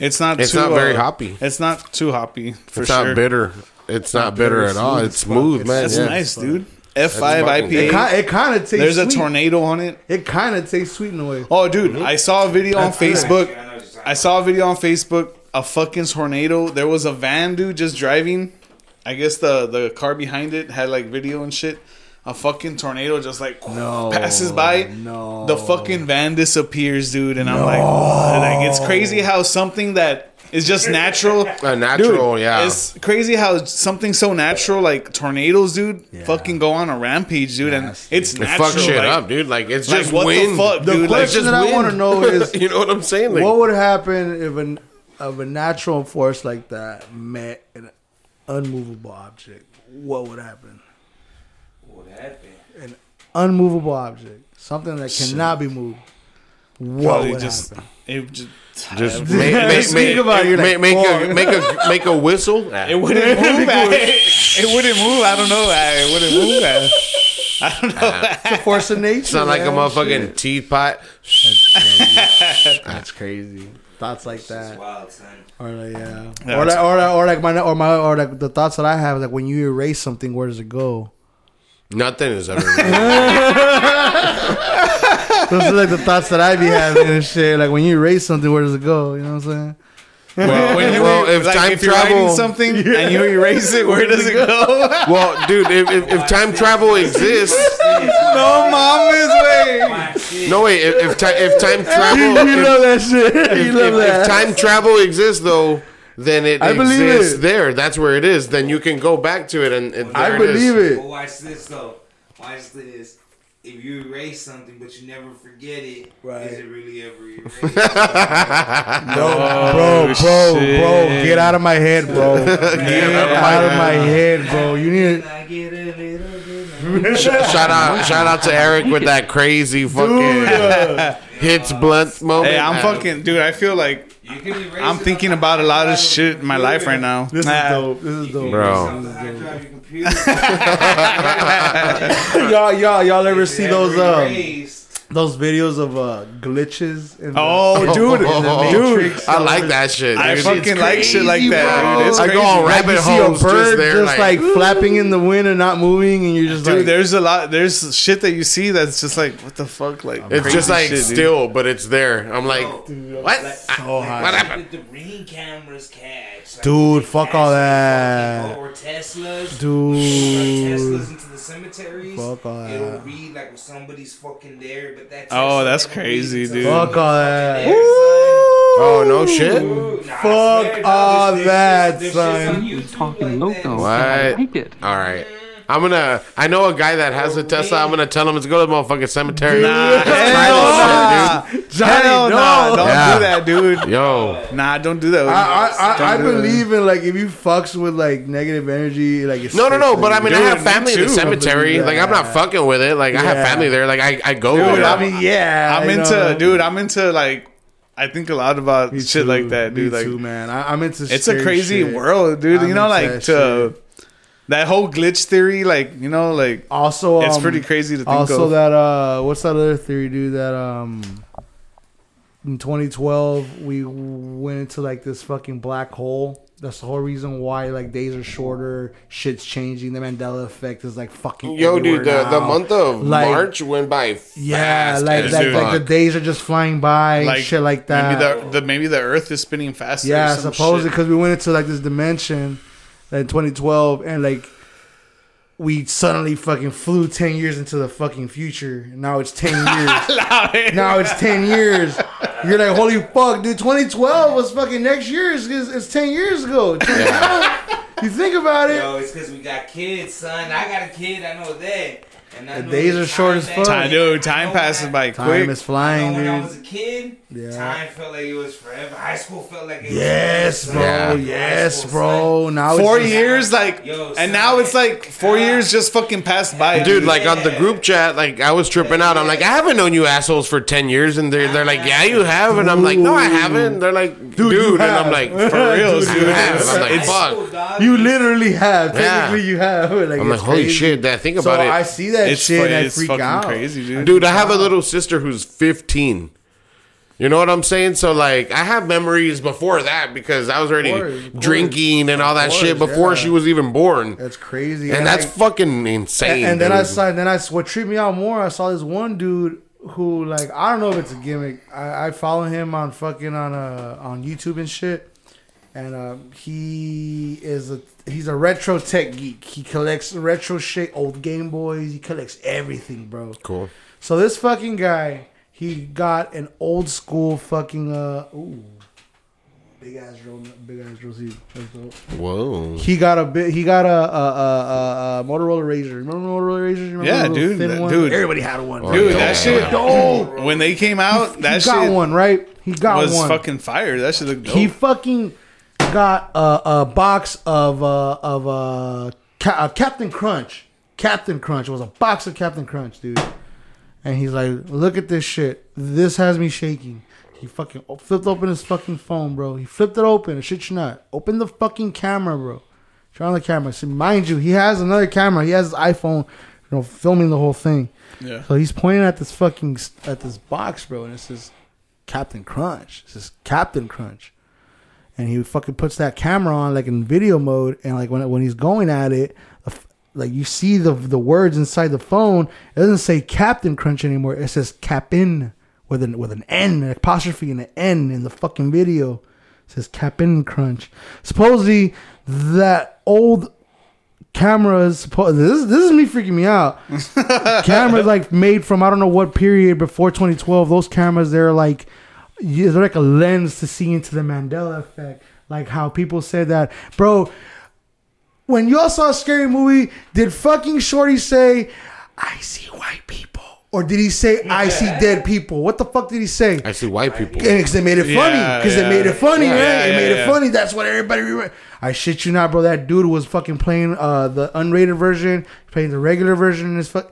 It's not it's too. It's not very uh, hoppy. It's not too hoppy, for it's sure. It's not bitter. It's not bitter at all. It's smooth, man. It's nice, dude. F five I P A. It kind of tastes sweet. There's a tornado on it. It kind of tastes sweet in a way. Oh, dude. I saw a video on Facebook. I saw a video on Facebook. A fucking tornado. There was a van, dude, just driving. I guess the, the car behind it had, like, video and shit. A fucking tornado just, like, no, passes by. No. The fucking van disappears, dude. And I'm no. like, like, it's crazy how something that... It's just natural. Uh, natural, dude, yeah. It's crazy how something so natural, like tornadoes, dude, yeah. fucking go on a rampage, dude. And yes, it's natural. It fucks shit like, up, dude. Like, it's like, just what wind. The, fuck, the dude, question like, that wind. I want to know is... you know what I'm saying? Like, what would happen if an, if a natural force like that met an unmovable object? What would happen? What would happen? An unmovable object. Something that cannot be moved. What Probably would just, happen? It just... Just make, make, make, about it, like, make, make, a, make a make a whistle. It wouldn't move. I, it wouldn't move. I don't know. I, it wouldn't move. I, I don't know. Uh, it's the force of nature. Sound like a motherfucking shit. teapot. That's crazy. That's crazy. Thoughts like that. Wild, son. Or like, yeah. No, or, like, or like or like my or my or like the thoughts that I have like when you erase something, where does it go? Nothing is ever. Those are like the thoughts that I be having and shit. Like when you erase something, where does it go? You know what I'm saying? Well, when, well if like time if you're travel writing something yeah. and you erase it, where does it go? Well, dude, if if, if time travel exists, no mama's way. No wait, if if, ti- if time travel, you, you if, love that shit. You if, love if, that. If time travel exists, though. Then it I exists it. there. That's where it is. Then you can go back to it, and, and well, I believe it. it. Well, watch this though. Watch this. If you erase something, but you never forget it, right. is it really ever erased? no, bro, bro, shit. bro, get out of my head, bro. get out of my head, bro. You need. To... shout out, shout out to Eric with that crazy fucking. Dude, uh, hits blunt moment. Hey, I'm fucking, dude, I feel like I'm thinking about a lot of shit in my life right now. This is dope. This is dope. Bro. y'all, y'all, y'all ever see those, um... those videos of uh, glitches. In the, oh, dude, in the dude! I like that shit. I dude. fucking crazy, like shit like that. Dude. It's I go on rabbit like holes. See a bird just, there, just like, like flapping in the wind and not moving, and you're just dude, like, dude. There's a lot. There's shit that you see that's just like, what the fuck? Like it's crazy just like shit, still, dude. But it's there. I'm like, oh, dude, what? Like, so I, hot. What happened? Did the ring cameras catch? Like, dude, fuck all that. Or Teslas, dude. Teslas into the cemeteries. Fuck all that. It'll read like somebody's fucking there. But that's oh, that's crazy, dude. Fuck all that. Oh, no shit. Ooh, nah, fuck all no, that, shit, son. You're talking like loco. I like it. All right. I'm going to... I know a guy that has a Tesla. I'm going to tell him, let's go to the motherfucking cemetery. Nah. Hell no. Shit, dude. Johnny, hell no. no. Don't yeah. do that, dude. Yo. Nah, don't do that. I, I, I, I believe that. in, like, if you fucks with, like, negative energy, like... It's no, no, no. But, I mean, dude, I have family in the cemetery. Like, I'm not fucking with it. Like, yeah. I have family there. Like, I, I go dude, with I mean, it. Yeah. I'm I into... Know. Dude, I'm into, like... I think a lot about Me shit too. like that, dude. Me like, too, man. I, I'm into... It's a crazy shit. world, dude. I'm you know, like, to... That whole glitch theory, like, you know, like... Also, um, it's pretty crazy to think also of. Also, that... Uh, what's that other theory, dude? That, um... in twenty twelve, we went into, like, this fucking black hole. That's the whole reason why, like, days are shorter. Shit's changing. The Mandela effect is, like, fucking Yo, dude, the, the month of like, March went by fast. Yeah, like, like, like the days are just flying by like, and shit like that. Maybe the, the, maybe the Earth is spinning faster. Yeah, supposedly, because we went into, like, this dimension... in twenty twelve, and like we suddenly fucking flew ten years into the fucking future. Now it's ten years. Now it's ten years. You're like, holy fuck, dude. twenty twelve was fucking next year. It's, it's ten years ago. Yeah. You think about it. Yo, it's because we got kids, son. I got a kid. I know that. And I the know days are short as fuck. Time, dude, time passes by quick. Time is flying, dude. You know, when I was a kid, yeah. time felt like it was forever. High school felt like it was yes, forever. Bro, yeah. Yes, school, bro. Yes, bro. Now four it's years, like, yo, and son, now it's like four God. years just fucking passed by, dude. Yeah. Like on the group chat, like I was tripping yeah. out. I'm like, I haven't known you assholes for ten years, and they're they're like, yeah, you have, and I'm like, no, I haven't. And they're like, dude, dude. and I'm like, for real, dude. dude. I'm like, fuck, you literally have. Technically, yeah. you have. Like, I'm like, holy shit, that think about it. I see that. It's shit, I freak fucking out. Crazy, dude. Dude, I have a little sister who's fifteen. You know what I'm saying? So, like, I have memories before that because I was already course, drinking and all that course, shit before yeah. she was even born. That's crazy. And, and that's I, fucking insane. And, and then I saw, and then I, what tripped me out more, I saw this one dude who, like, I don't know if it's a gimmick. I, I follow him on fucking on uh, on YouTube and shit. And um, he is a he's a retro tech geek. He collects retro shit, old Game Boys. He collects everything, bro. Cool. So this fucking guy, he got an old school fucking uh ooh, big ass roll, big ass rosy. Whoa. He got a bit. He got a a, a, a Motorola Razr. Remember Motorola Razr? Remember yeah, dude. That, one? Dude, everybody had one. Dude, dude that shit. Dope. When they came out, he, that he shit got one right. He got was one. Was fucking fire. That shit looked dope. He fucking. Got a, a box of uh, of uh, Ca- uh, Captain Crunch. Captain Crunch. It was a box of Captain Crunch, dude. And he's like, look at this shit. This has me shaking. He fucking flipped open his fucking phone, bro. He flipped it open. Shit you not. Open the fucking camera, bro. Turn on the camera. See, mind you, he has another camera. He has his iPhone, you know, filming the whole thing. Yeah. So he's pointing at this fucking at this box, bro, and it says Captain Crunch. It says Captain Crunch. And he fucking puts that camera on, like, in video mode. And, like, when when he's going at it, like, you see the the words inside the phone. It doesn't say Captain Crunch anymore. It says Cap'n with an, with an N, an apostrophe and an N in the fucking video. It says Cap'n Crunch. Supposedly, that old cameras... This, this is me freaking me out. Cameras, like, made from I don't know what period before twenty twelve. Those cameras, they're, like... Yeah, they're like a lens to see into the Mandela effect. Like how people said that, bro, when y'all saw a scary movie, did fucking Shorty say, I see white people? Or did he say, yeah. I see dead people? What the fuck did he say? I see white people. Because they made it yeah, funny. Because yeah. they made it funny, yeah, right? Yeah, yeah, they made yeah. it funny. That's what everybody remember. I shit you not, bro. That dude was fucking playing uh, the unrated version, playing the regular version. And his fuck.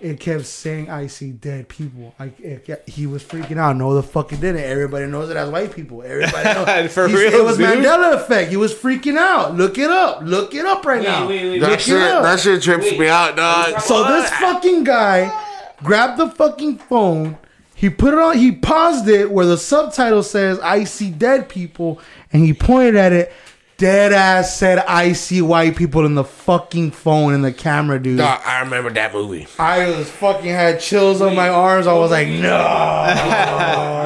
it kept saying, I see dead people. I, it, it, he was freaking out. No, the fuck it didn't. Everybody knows it as white people. Everybody knows. For real, it was dude? Mandela effect. He was freaking out. Look it up. Look it up right wait, now. Wait, wait, that, wait, shit, that shit trips wait. me out, dog. So this fucking guy grabbed the fucking phone. He put it on. He paused it where the subtitle says, I see dead people. And he pointed at it. Dead ass said, I see white people in the fucking phone and the camera, dude. Nah, I remember that movie. I was fucking had chills Wait, on my arms. I was like, no. Are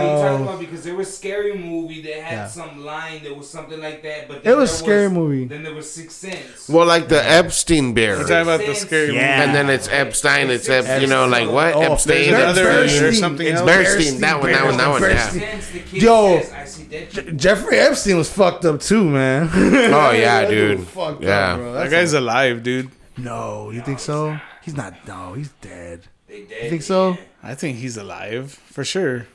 you talking about because there was a scary movie that had yeah. some line that was something like that? But then it was a scary was, movie. Then there was Sixth Sense. Well, like the yeah. Epstein bear. You're talking about the scary yeah. movie. And then it's Epstein. It's, Ep, you know, like what? Oh, Epstein. Epstein. Or something it's else. Berstein. That one, that one, that one. Yeah. Yo, says, Jeffrey Epstein was fucked up too, man. Oh yeah, dude. Fucked yeah, up, bro. That guy's like, alive, dude. No, you no, think so? He's not. He's not. No, he's dead. They dead. You think so? Dead. I think he's alive for sure.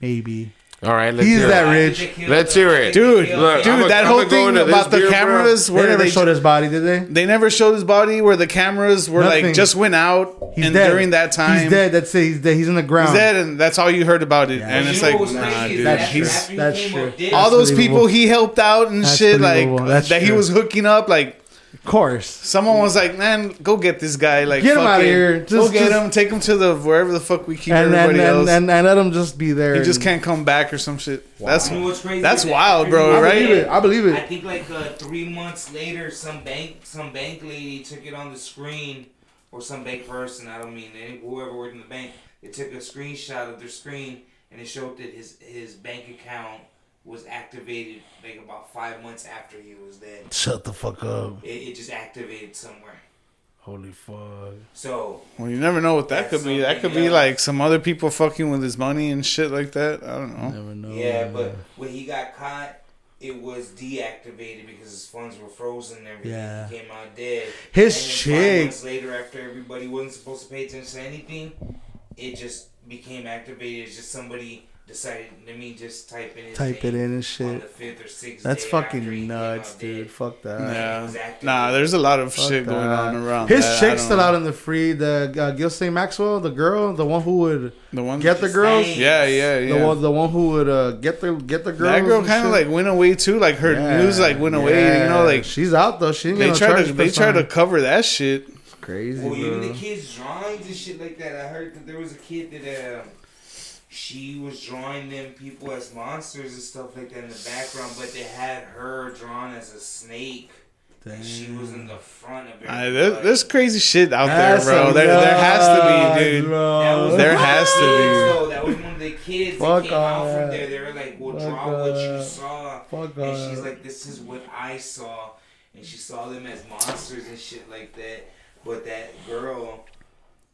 Maybe. All right, let's he's hear that it. rich. Let's hear it, dude. Look, dude, a, that I'm whole thing about the cameras. Bro. Where they never they showed his body, did they? They never showed his body. Where the cameras were Nothing. like just went out, he's and dead. during that time, he's dead. That's it. He's dead. He's in the ground. He's dead, and that's all you heard about it. Yeah. And it's like, nah, dude, that's he's, true. That's true. All those people he helped out and that's shit, like that's that true. He was hooking up, like. Of course. Someone was like, man, go get this guy. Like, get him out of here. Just, go get just, him. Take him to the wherever the fuck we keep and, everybody and, else. And, and, and let him just be there. He just can't come back or some shit. Wow. That's you know what's crazy that's wild, that bro, I right? Believe it. I believe it. I think like uh, three months later, some bank some bank lady took it on the screen. Or some bank person. I don't mean any, whoever worked in the bank. They took a screenshot of their screen. And it showed that his, his bank account was activated like about five months after he was dead. Shut the fuck up. It, it just activated somewhere. Holy fuck. So. Well, you never know what that could be. That could else. be like some other people fucking with his money and shit like that. I don't know. Never know. Yeah, but when he got caught, it was deactivated because his funds were frozen and everything. Yeah. He came out dead. His and shit. Five months later, after everybody wasn't supposed to pay attention to anything, it just became activated. It's just somebody decided, let me just type in his type it in and shit. On the fifth or sixth That's fucking nuts, dude. Dead. Fuck that. Yeah. Exactly. Nah, there's a lot of Fuck shit that. going on around. His that. chick's still know. out in the free. The uh, Gil Saint Maxwell, the girl, the one who would the one get the girls. Sang. Yeah, yeah, yeah. The one, the one who would uh, get the get the girls. That girl kind of like went away too. Like her yeah. news, like went yeah. away. You know, like she's out though. She ain't they try to they try to cover that shit. It's crazy. Well, bro. Even the kids' drawings and shit like that. I heard that there was a kid that. Uh, She was drawing them people as monsters and stuff like that in the background, but they had her drawn as a snake. Damn. And she was in the front of it. Uh, there's, there's crazy shit out That's there, bro. There, there has to be, dude. Was, there has to be. So that was one of the kids Fuck that came God. out from there. They were like, well, Fuck draw God. what you saw. Fuck and she's God. like, this is what I saw. And she saw them as monsters and shit like that. But that girl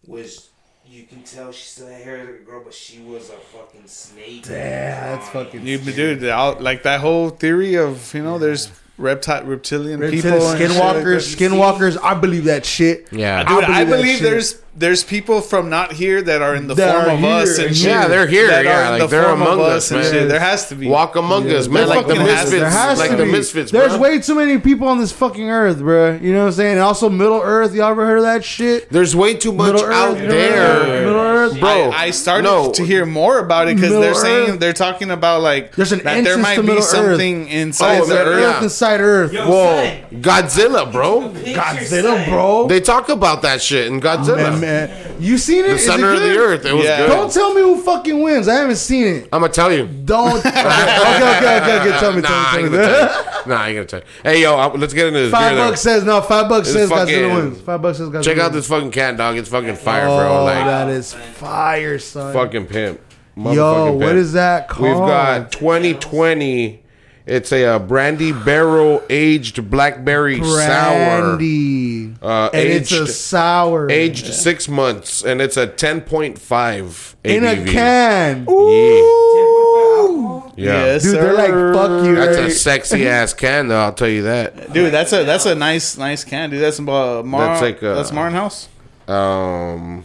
was... You can tell she still had hair as a girl, but she was a fucking snake. Damn, that's fucking you, dude. All, like that whole theory of you know, yeah. there's reptile, reptilian, reptilian people, skinwalkers, skinwalkers. I believe that shit. Yeah, dude, I believe, I believe there's there's people from not here that are in the that form of us and shit. Yeah, they're here. That yeah, like the they're among us, us and shit. There has to be walk among yeah. us, man. Like the misfits. There has like to the be. misfits. There's bro. way too many people on this fucking earth, bro. You know what I'm saying? And also Middle Earth. Y'all ever heard of that shit? There's way too much Middle out Earth, there, Middle Earth, Middle Earth. bro. I, I started no. to hear more about it because they're saying they're talking about like there's an that there might be something inside the Earth inside Earth. Whoa, Godzilla, bro. Godzilla, bro. They talk about that shit in Godzilla. Man, you seen it? The center of the earth. It was yeah. good. Don't tell me who fucking wins. I haven't seen it. I'm gonna tell you. Don't. okay, okay, okay, okay. Tell me. Nah, tell me. Tell me. Tell nah, I ain't gonna tell you. Hey, yo, I, let's get into this. Five beer bucks there. says no. Five bucks it's says fucking, Godzilla wins. Five bucks says Godzilla. Check out this fucking can, dog. It's fucking fire, oh, bro. Like that is fire, son. Fucking pimp. Motherfucking yo, pimp. What is that called? We've got twenty twenty. It's a uh, brandy barrel aged blackberry brandy. sour. Uh, and aged, it's a sour. Aged yeah. six months, and it's a ten point five in A B V. A can. Ooh. Yeah. yeah. Yes, dude, sir. They're like fuck you. That's right? A sexy ass can, though. I'll tell you that, dude. That's a that's a nice nice can, dude. That's uh, Mar- that's like a, that's Martin House. Um.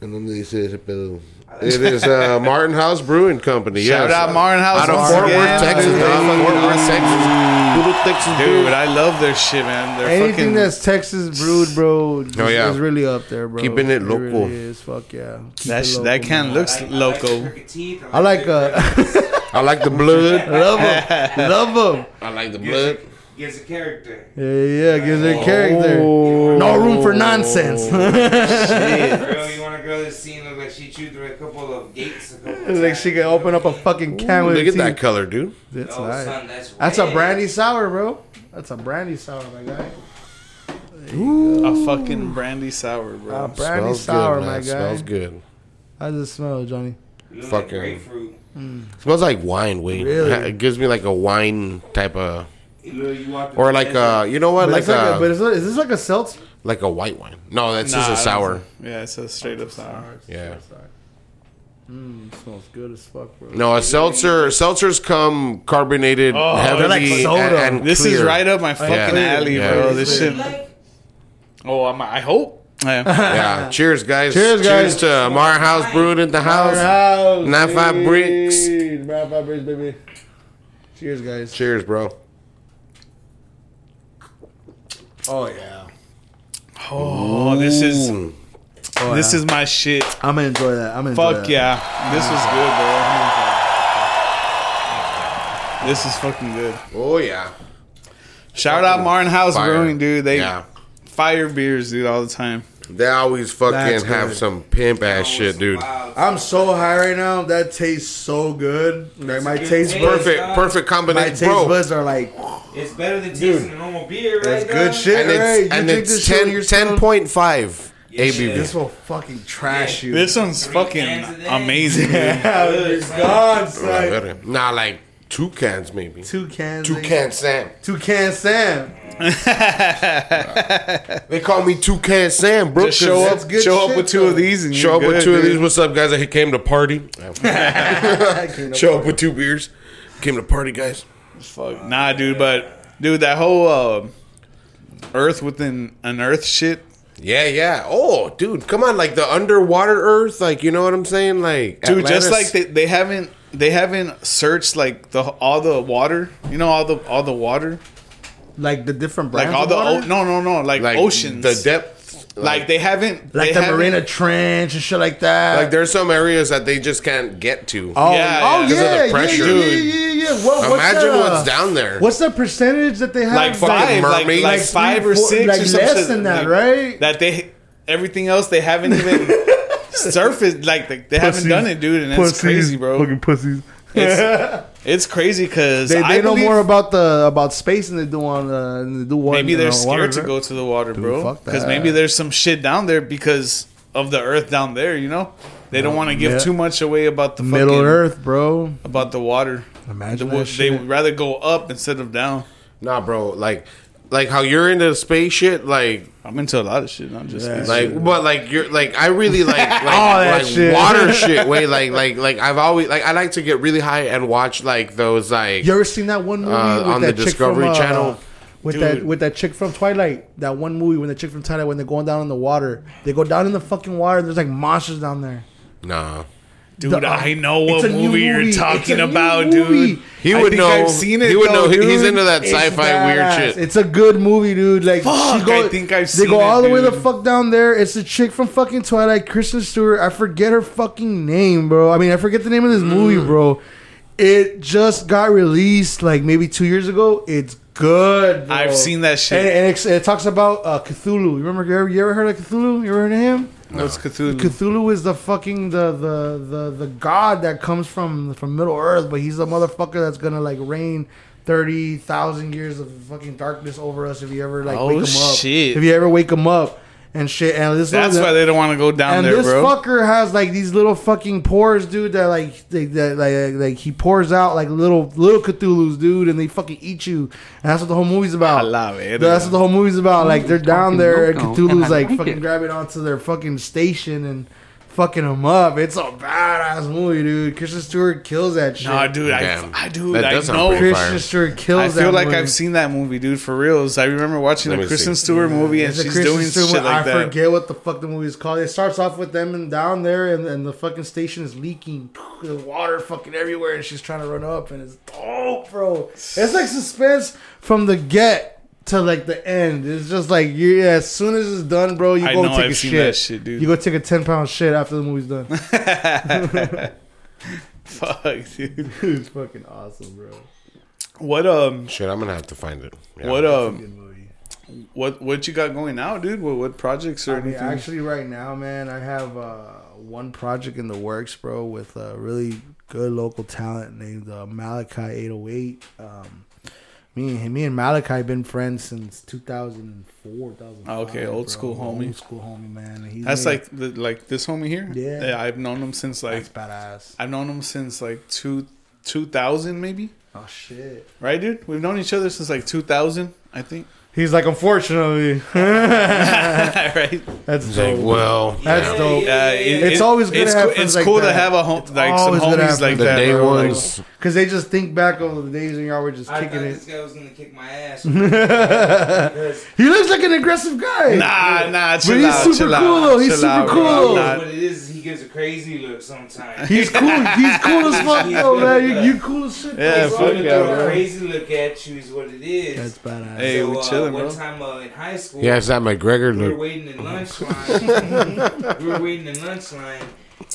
And let me see. It is uh, Martin House Brewing Company. Shout yes. out Martin House. Out of Fort Worth, Texas. Fort Worth, Texas. Texas Dude, I love their shit, man. They're Anything fucking... that's Texas brewed, bro, just, oh, yeah. is really up there, bro. Keeping it local. It really is. Fuck yeah. Keep that local, that can man. looks I like, local. I like, teeth, I like, I like uh, I like the blood. Love them. Love them. I like the blood. Gives a character. Yeah, yeah, yeah. Gives it a character. Oh. No room for nonsense. Shit. Girl, you want a girl that's seen look like she chewed through a couple of gates. It's like she can open up a fucking can with Look at that color, dude. That's oh, nice. Son, that's, that's a brandy sour, bro. That's a brandy sour, my guy. Ooh. A fucking brandy sour, bro. A brandy smells sour, good, my guy. Smells good. How does it smell, Johnny? Fucking like grapefruit. Mm. Smells like wine, wait. Really? It gives me like a wine type of. Or like uh you know what, but like, it's like a, a, but it's like, is this like a seltzer? Like a white wine? No, that's nah, just a sour. Yeah, it's a straight up sour. sour. Yeah. Mmm, smells good as fuck, bro. No, a seltzer. Seltzers come carbonated, oh, heavily like soda. And, and this clear. Is right up my fucking oh, yeah. alley, yeah. bro. This shit. Oh, I'm, I hope. Yeah. Cheers, guys. Cheers, guys. Cheers to Mar House Brewing in the house. house Nine five bricks. Nine five bricks, baby. Cheers, guys. Cheers, bro. Oh yeah! Oh, Ooh. this is oh, yeah. this is my shit. I'm gonna enjoy that. I'm gonna enjoy Fuck that. yeah! This is good, bro. I'm this is fucking good. Oh yeah! Shout fucking out Martin House fire. Brewing, dude. They yeah. fire beers, dude, all the time. They always fucking have some pimp ass shit, dude. I'm so high right now. That tastes so good. Like my taste buds, perfect, perfect combination. My taste buds are like, it's better than tasting a normal beer, right? That's good shit, right? And it's ten point five A B V. This will fucking trash you. This one's fucking amazing. Yeah, it's gone, son. Nah, like two cans maybe. Two cans. Two cans, Sam. Two cans, Sam. They call me Toucan Sam, bro. Just show up, good show shit, up with two bro. of these, and show up good, with two dude. of these. What's up, guys? I came to party. I came to show party. up with two beers. Came to party, guys. Fuck, nah, dude. But dude, that whole uh, Earth within an Earth shit. Yeah, yeah. Oh, dude, come on, like the underwater Earth, like you know what I'm saying, like dude, Atlantis. Just like they, they haven't they haven't searched like the all the water, you know, all the all the water. Like the different brands, like all the o- no no no like, like oceans, the depth, like, like they haven't, like they the haven't, Marina Trench and shit like that. Like there's some areas that they just can't get to. Oh yeah, oh, yeah, because of the pressure. Yeah, yeah, yeah, yeah. What, Imagine what's, the, what's down there. What's the percentage that they have? Like five, like, like, like five three, or four, six, like or less shit, than that, like, right? That they everything else they haven't even surfaced. Like they, they haven't done it, dude, and that's pussies, crazy, bro. Fucking pussies. It's, it's crazy because they, they I know more about the about space than they do on uh, they do water. Maybe they're scared water, to go to the water, dude, bro. Because maybe there's some shit down there because of the Earth down there. You know, they don't want to give yeah. too much away about the Middle fucking, Earth, bro. About the water. Imagine the, that shit. They would rather go up instead of down. Nah, bro. Like, like how you're into space shit. Like I'm into a lot of shit. I'm just yeah, like, shit, but like you're like I really like like, all that like shit. water shit. Wait, like like like I've always like I like to get really high and watch like those like. You ever seen that one movie uh, with on that the chick Discovery from, Channel? Uh, with Dude. that with that chick from Twilight, that one movie when the chick from Twilight when they're going down in the water, they go down in the fucking water. There's like monsters down there. Nah. Dude, the, uh, I know what movie, movie you're talking about, movie. dude. He would I think know. I've seen it. He would though, know. Dude. He's into that sci-fi weird shit. It's a good movie, dude. Like, fuck, she go, I think I've seen it. They go all it, the way dude. the fuck down there. It's the chick from fucking Twilight, Kristen Stewart. I forget her fucking name, bro. I mean, I forget the name of this mm. movie, bro. It just got released like maybe two years ago. It's good, bro. I've seen that shit. And, and it, it talks about uh, Cthulhu. You remember? You ever, you ever heard of Cthulhu? You ever heard of him? No. It's Cthulhu. Cthulhu is the fucking the, the the the god that comes from from Middle Earth, but he's the motherfucker that's gonna like reign thirty thousand years of fucking darkness over us if you ever like oh, wake him up. Shit. If you ever wake him up and shit. And this that's little, why they don't want to go down and there, this bro. This fucker has like these little fucking pores, dude. That like they, that like like he pours out like little little Cthulhu's, dude, and they fucking eat you. And that's what the whole movie's about. I love it. That's what the whole movie's about. Like they're down there, and Cthulhu's like fucking grabbing onto their fucking station and fucking him up. It's a badass movie, dude. Kristen Stewart kills that shit. Nah, dude, I, I dude, I know Kristen Stewart kills that movie. I feel like movie. I've seen that movie, dude, for reals. I remember watching Let the Kristen see. Stewart movie yeah. and she's Kristen doing Stewart, shit like I that. I forget what the fuck the movie is called. It starts off with them and down there, and, and the fucking station is leaking. There's water fucking everywhere, and she's trying to run up, and it's dope, bro. It's like suspense from the get. To like the end, it's just like you. Yeah, as soon as it's done, bro, you I go know, take I've a seen shit. That shit dude. You go take a ten pound shit after the movie's done. Fuck, dude, it's fucking awesome, bro. What um? Shit, I'm gonna have to find it. Yeah, what um? What what you got going now, dude? What what projects or I anything? Mean, actually, right now, man, I have uh, one project in the works, bro, with a really good local talent named uh, Malachi eight oh eight. Um. Me, me and Malachi have been friends since two thousand four, two thousand five. Okay, old bro. school homie. Old school homie, man. He's That's like like, the, like this homie here? Yeah. yeah. I've known him since like... That's badass. I've known him since like two, two thousand maybe. Oh, shit. Right, dude? We've known each other since like two thousand, I think. He's like, unfortunately. Right? That's dope. Like, well, that's yeah. dope. Yeah, it, it's it, always good. It's, to have co- it's like cool that. to have a home, like some homies like the that. Day ones, because they just think back over the days when y'all were just I kicking it. This guy was gonna kick my ass. He looks like an aggressive guy. Nah, nah, chill but out, he's super chill cool. Out, he's super out, cool. Not, what it is, he gives a crazy look sometimes. He's cool. He's cool as fuck though, man. You, you cool as shit. Yeah, fuck yeah. Crazy look at you is what it is. That's badass. Hey, we chill. One time uh, in high school, yeah, it's that McGregor look. We were waiting in lunch line. we were waiting in lunch line,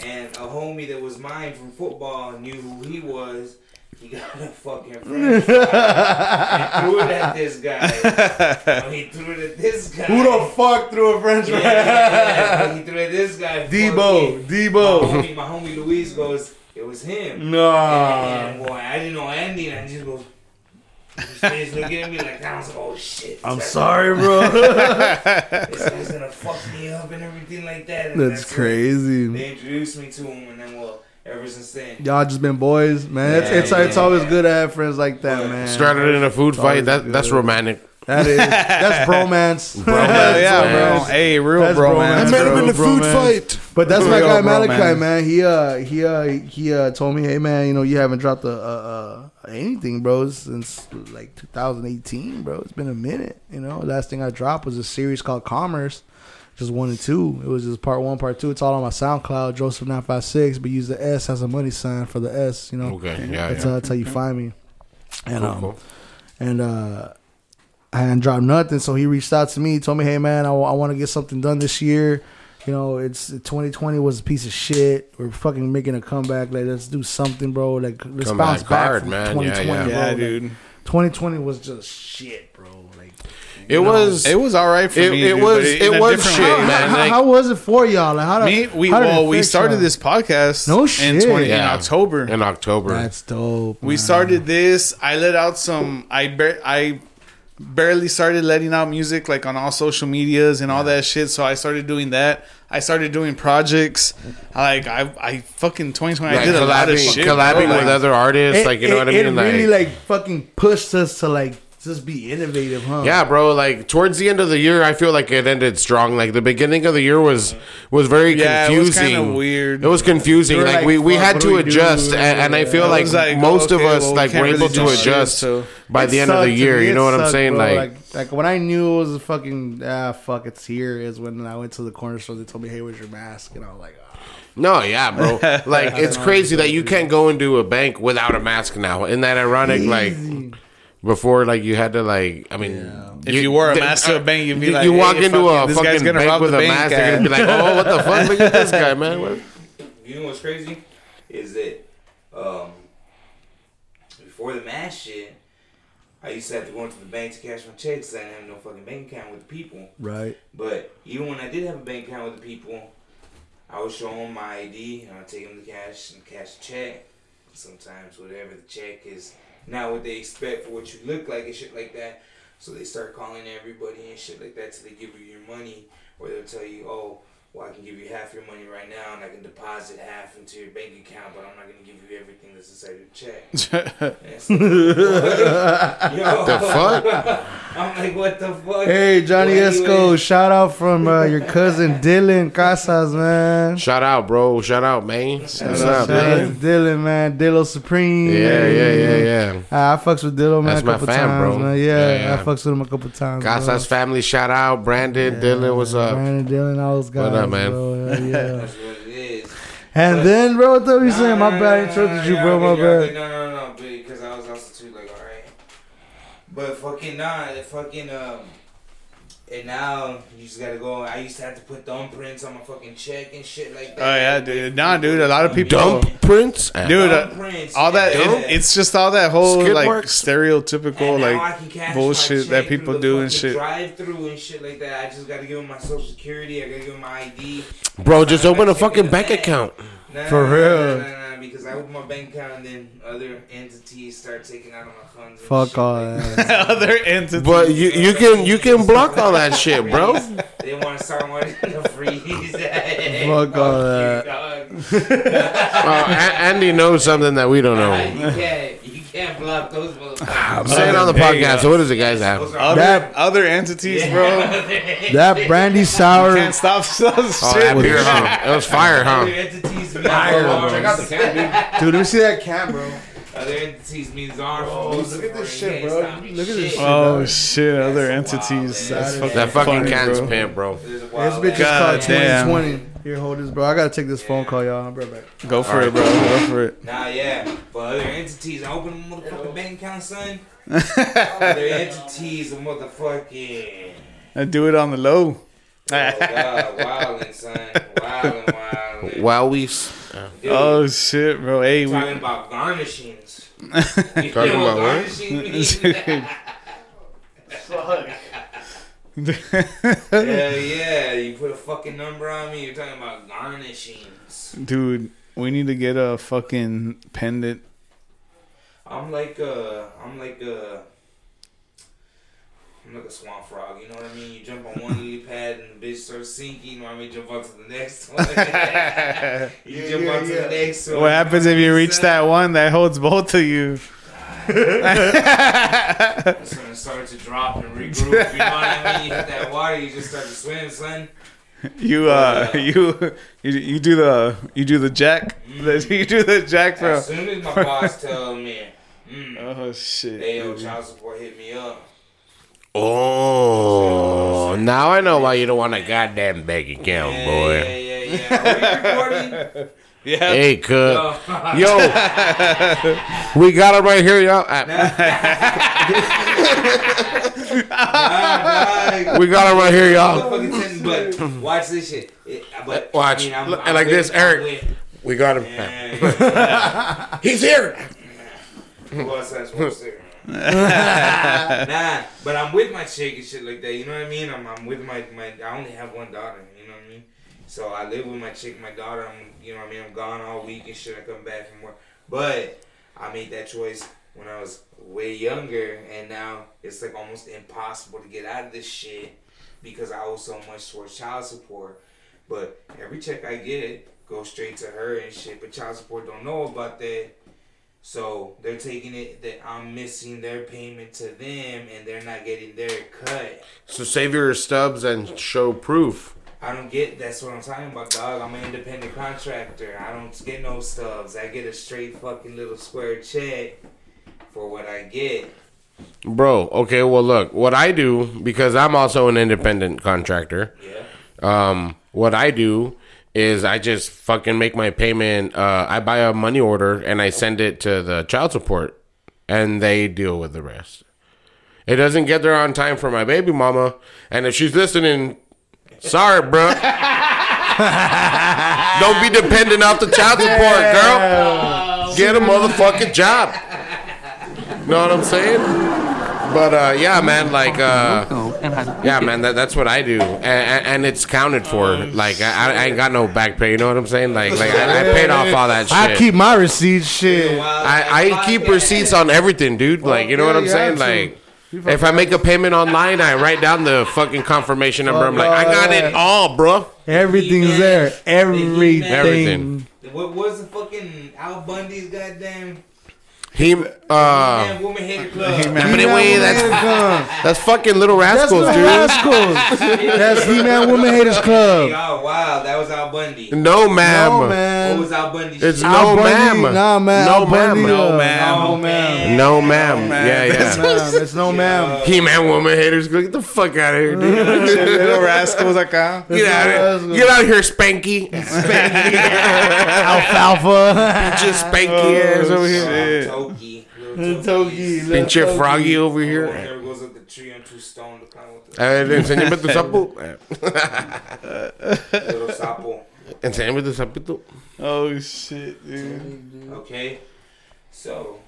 and a homie that was mine from football knew who he was. He got a fucking French fry and threw it at this guy. Oh, he threw it at this guy. Who the fuck threw a French fry? Yeah, yeah, yeah. He threw it at this guy. Debo, Debo. My homie, my homie Luis goes, it was him. No, and, and boy, I didn't know Andy, and I just go. He's looking at me like, that was, oh shit. I'm sorry, bro. This guy's gonna fuck me up and everything like that. And that's, that's crazy. Like, they introduced me to him, and then, well, ever since then. Y'all just been boys, man. Yeah, it's it's, yeah, it's always yeah. good to have friends like that, man. Started in a food it's fight. That good. That's romantic. That is. That's bromance. Bromance, yeah, bro. Hey, real that's bromance. I met him in the food bromance. fight. But that's real my guy, Malachi, bromance. man. He uh, he uh, he uh, told me, hey, man, you know, you haven't dropped a, a, a anything, bro, since like two thousand eighteen, bro. It's been a minute, you know. Last thing I dropped was a series called Commerce, just one and two. It was just part one, part two. It's all on my SoundCloud, Joseph nine five six, but use the S as a money sign for the S, you know. Okay, yeah, that's, yeah. Uh, that's how you find me. And cool, um, cool. and uh. I hadn't dropped nothing, so he reached out to me. He told me, hey, man, I, w- I want to get something done this year. You know, it's twenty twenty was a piece of shit. We're fucking making a comeback. Like, let's do something, bro. Like, let's Come bounce back, hard, from man. twenty twenty, yeah, yeah. bro. Yeah, dude. Like, twenty twenty was just shit, bro. Like, It no, was it was all right for it, me. It dude, was it, it was shit, way, man. How, like, how was it for y'all? Like, how did, me, we how did well we started y'all? this podcast no shit. in twenty yeah. in October. In October, that's dope. We man. started this. I let out some. I I. barely started letting out music like on all social medias and all that shit. So I started doing that. I started doing projects. Like I, I fucking twenty twenty. Like I did a lot of shit. Collabing bro. with like, other artists, it, like you know it, what I mean. It really like, like fucking pushed us to like just be innovative, huh? Yeah, bro. Like towards the end of the year, I feel like it ended strong. Like the beginning of the year was was very yeah, confusing. It was kind of weird. It was confusing. Like, like we, we had to we adjust, and, and I feel yeah, like, like most okay, of us well, like were able really to adjust. Shit, so. By it the end sucked, of the year, you know what sucked, I'm saying? Like, like, like when I knew it was a fucking ah fuck, it's here. Is when I went to the corner store. They told me, "Hey, where's your mask?" And I was like, oh. "No, yeah, bro. Like, it's crazy that you can't go into a bank without a mask now." Isn't that ironic? Easy. Like, before, like you had to like, I mean, yeah. you, if you wore a mask to a bank, you'd be you, like, you walk hey, into fucking, a fucking gonna bank with a bank mask, guy. They're gonna be like, "Oh, what the fuck? Look at this guy, man." What? You know what's crazy is that um, before the mask shit. I used to have to go into the bank to cash my checks because I didn't have no fucking bank account with the people. Right. But even when I did have a bank account with the people, I would show them my I D and I'd take them the cash and cash the check. Sometimes whatever the check is, not what they expect for what you look like and shit like that. So they start calling everybody and shit like that till they give you your money. Or they'll tell you, oh, well, I can give you half your money right now and I can deposit half into your bank account, but I'm not going to give you everything that's inside your check. Like, what? Yo. The fuck? I'm like, what the fuck? Hey, Johnny Esco, shout out from uh, your cousin Dylan Casas, man. Shout out, bro. Shout out, man. What's up, man? Dylan, man. Dillo Supreme. Yeah, yeah, yeah, yeah. I, I fucks with Dillo, man. That's a couple my fam, times, bro. Man. Yeah, yeah, yeah, I fucks with him a couple times. Casas bro. Family, shout out. Brandon, yeah, Dylan, what's up? Brandon, Dylan, all those guys. What up, man? Bro. Yeah, yeah. That's what it is. And but, then, bro, what the hell you saying? My bad, I interrupted you, bro. My bad. No, no, no, because I was also too, like, all right. But fucking nah, fucking um, and now you just gotta go. I used to have to put thumb prints on my fucking check and shit like that. Oh yeah, dude. Nah, dude. A lot of people dump prints, dude. Dump uh, prints, all that. It, it's just all that whole Skid like works. Stereotypical like bullshit that people do and shit. Drive through and shit like that. I just gotta give them my social security. I gotta give them my I D. Bro, just open a fucking bank account. Nah, for real. Nah, nah, nah, nah, because I open my bank account and then other entities start taking out of my funds. And fuck shit all like that. that. Other entities. But you, you can you can block all that shit, bro. They want to start wanting to freeze. Fuck all that. uh, Andy knows something that we don't know. You can't, you can't block those motherfuckers. I'm saying on the podcast. So what does it guys have? Other, that, other entities, yeah, bro. That brandy sour. You can't stop some oh, shit. That beer, huh? It was fire, huh? Other entities. Fire, bro. Check out the camp, dude. Dude, let me see that camp, bro. Other entities means arms. Oh, look at this shit, bro. Look at this shit. Oh, shit. Other entities. That's fucking that fucking can's pimp, bro. This bitch is called twenty twenty. Here, hold this, bro. I gotta take this yeah. phone call, y'all. I'm right back. Go for all it, bro. Go for it. Nah, yeah. But other entities, I open a motherfucking bank account, son. Other entities, a motherfucking. I do it on the low. Oh, God. Wildin', son. Wildin', wildin'. Wowies. Oh, shit, bro. Hey, we're talking we... about garnishings. Talking about garnishings. Fuck. Hell yeah, you put a fucking number on me. You're talking about garnishings. Dude, we need to get a fucking pendant. I'm like a I'm like a I'm like a swamp frog, you know what I mean? You jump on one lily pad and the bitch starts sinking, you know what I mean? Jump on to the next one. You yeah, jump yeah, on to yeah. the next one. What happens if you reach that one that holds both of you? That's when it started to drop and regroup. You know what I mean? You hit that water, you just start to swim, son. You uh, yeah. you you do the you do the jack. Mm. You do the jack, bro. As soon as my boss tells me, mm, oh shit, hey yo, child support hit me up. Oh, now I know why you don't want a goddamn bank account, yeah, boy. Yeah, yeah, yeah. Are we recording? Yep. Hey, cook. Oh. Yo, we got him right here, y'all. We got him right here, y'all. Watch this shit. But, watch. I mean, I'm, Look, I'm like with, this, Eric. We got him. Yeah, yeah, yeah. He's here. Nah, but I'm with my chick and shit like that. You know what I mean? I'm, I'm with my, my. I only have one daughter. You know what I mean? So I live with my chick, my daughter. I'm, you know what I mean? I'm gone all week and shit. I come back from work. But I made that choice when I was way younger. And now it's like almost impossible to get out of this shit because I owe so much towards child support. But every check I get goes straight to her and shit. But child support don't know about that. So they're taking it that I'm missing their payment to them and they're not getting their cut. So save your stubs and show proof. I don't get, that's what I'm talking about, dog. I'm an independent contractor. I don't get no stubs. I get a straight fucking little square check for what I get. Bro, okay, well, look. What I do, because I'm also an independent contractor. Yeah. Um, what I do is I just fucking make my payment. Uh, I buy a money order and I send it to the child support. And they deal with the rest. It doesn't get there on time for my baby mama. And if she's listening... Sorry, bro. Don't be dependent off the child support, girl. Get a motherfucking job. Know what I'm saying? But uh, yeah, man, like, uh, yeah, man, that, that's what I do, and, and, and it's counted for. Like, I, I ain't got no back pay. You know what I'm saying? Like, like I, I paid off all that shit. I keep my receipts, shit. I, I keep receipts on everything, dude. Like, you know what I'm saying? Like. If I make a payment online, I write down the fucking confirmation number. I'm like, I got it all, bro. Everything's there. Everything. Everything. What was the fucking Al Bundy's goddamn? He, uh, man, woman hater club. He man, woman that's, that's fucking Little Rascals, that's dude. Rascals. That's He Man, Woman Haters Club. Oh wow, that was Al Bundy. No, ma'am. No, man. What was Al Bundy's? It's Al no, ma'am. Nah, man. No, ma'am. No, ma'am. No, ma'am. No, ma'am. Yeah, yeah. It's no, ma'am. He Man, Woman Haters Club. Get the fuck out of here, dude. Little Rascals, I can't. Get out of here. Get out of here, Spanky. Spanky. Alfalfa. Just Spanky oh, ass over here. Shit. Togi, Togi, pinch your froggy over here. There goes up the tree on two stone. Enséñame tu sapo. Little sapo. Enséñame tu sapito. Oh shit, dude. Okay, so.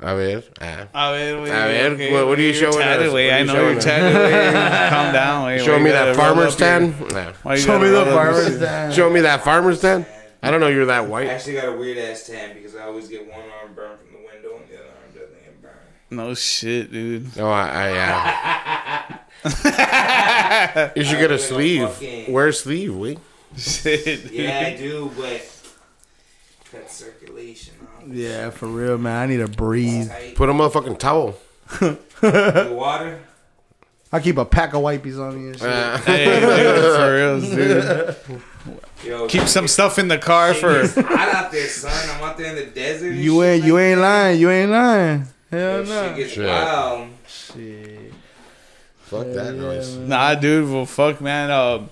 A ver, ah. A ver, wait, A ver, okay. what, what are you showing tatted, us? Wait, I know you're tatted. Wait. Calm down. Wait, show wait, me that farmer's tan. Nah. Show me the farmer's tan. Show me that farmer's tan. I don't know you're that white. I actually got a weird ass tan because I always get one arm burned from the window and the other arm doesn't burn. No shit, dude. No, I, I yeah. You should I get a sleeve. Fucking... Wear a sleeve, we. Shit. Dude. Yeah, I do, but cut circulation. Honestly. Yeah, for real, man. I need to breathe. I... Put a motherfucking towel. The water. I keep a pack of wipes on me and shit. Uh, hey, dude, for real, dude. Yo, keep some stuff in the car for. It's hot out there, son. I'm out there in the desert. You ain't, like you ain't lying. You ain't lying. Hell no. Shit gets wild. Shit. Fuck yeah, that noise. Man. Nah, dude. Well, fuck, man. Uh,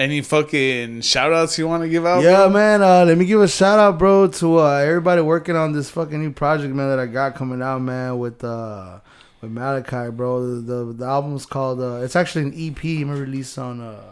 any fucking shout outs you want to give out? Yeah, bro? man. Uh, let me give a shout out, bro, to uh, everybody working on this fucking new project, man, that I got coming out, man, with uh, with Malachi, bro. The the, the album's called. Uh, it's actually an E P released on. Uh,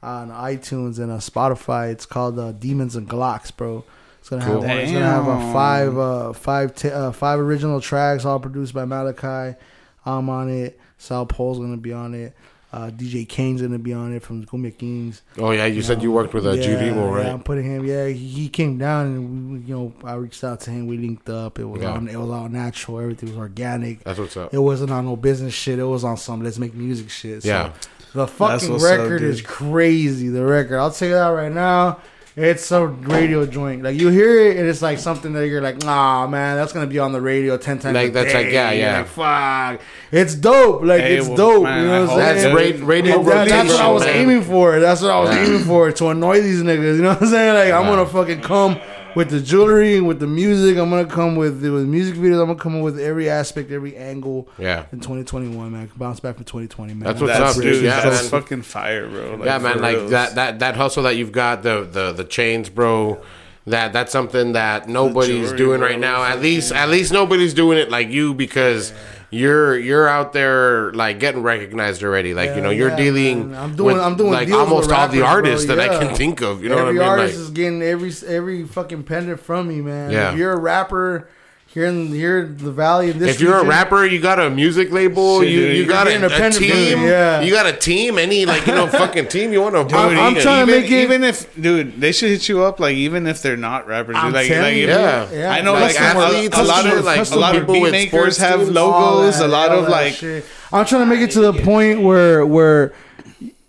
on iTunes and on Spotify. It's called uh, Demons and Glocks, bro. It's gonna have Damn. It's gonna have a five uh, five t- uh, five original tracks, all produced by Malachi. I'm on it. Sal Pole's gonna be on it. Uh, D J Kane's gonna be on it from the Kumbia Kings. Oh yeah, you, you said know. you worked with uh, yeah, G V, right? Yeah, I'm putting him. Yeah, he, he came down and we, you know, I reached out to him. We linked up. It was yeah. on, it was all natural. Everything was organic. That's what's up. It wasn't on no business shit. It was on some let's make music shit. So. Yeah. The fucking record up, is crazy. The record, I'll tell you that right now. It's a radio joint. Like you hear it, and it's like something that you're like, nah, man, that's gonna be on the radio ten times. Like a that's day. like yeah, yeah. Like, fuck, it's dope. Like hey, it's well, dope. Man, you know what I'm saying? That's ra- radio. That, that's what I was man. aiming for. That's what I was aiming for to annoy these niggas. You know what I'm saying? Like I'm gonna fucking come with the jewelry, with the music. I'm gonna come with with music videos. I'm gonna come with every aspect, every angle. Yeah. In twenty twenty-one, man, I can bounce back from twenty twenty, man. That's what's that's up, dude. Yeah, that's man. fucking fire, bro. Like, yeah, man. Like those. that that that hustle that you've got, the the the chains, bro. That that's something that nobody's jewelry, doing bro. right now. At least yeah. at least nobody's doing it like you because. Yeah. You're you're out there like getting recognized already, like yeah, you know you're yeah, dealing. Man. I'm doing with, I'm doing like almost rappers, all the artists bro, yeah. that I can think of. You know every what I mean? Every artist like, is getting every every fucking pendant from me, man. Yeah. If you're a rapper here in here in the valley, in this if region, you're a rapper, you got a music label, shit, you you got an a team, yeah. you got a team, any like you know fucking team you want to. I'm, I'm trying even, to make it, even if dude, they should hit you up like even if they're not rappers, dude, like, like yeah. yeah, I know like, like athletes, a, a lot of like a lot of beat makers have teams, logos, that, a lot of like. Shit. I'm trying to make it to the point where where.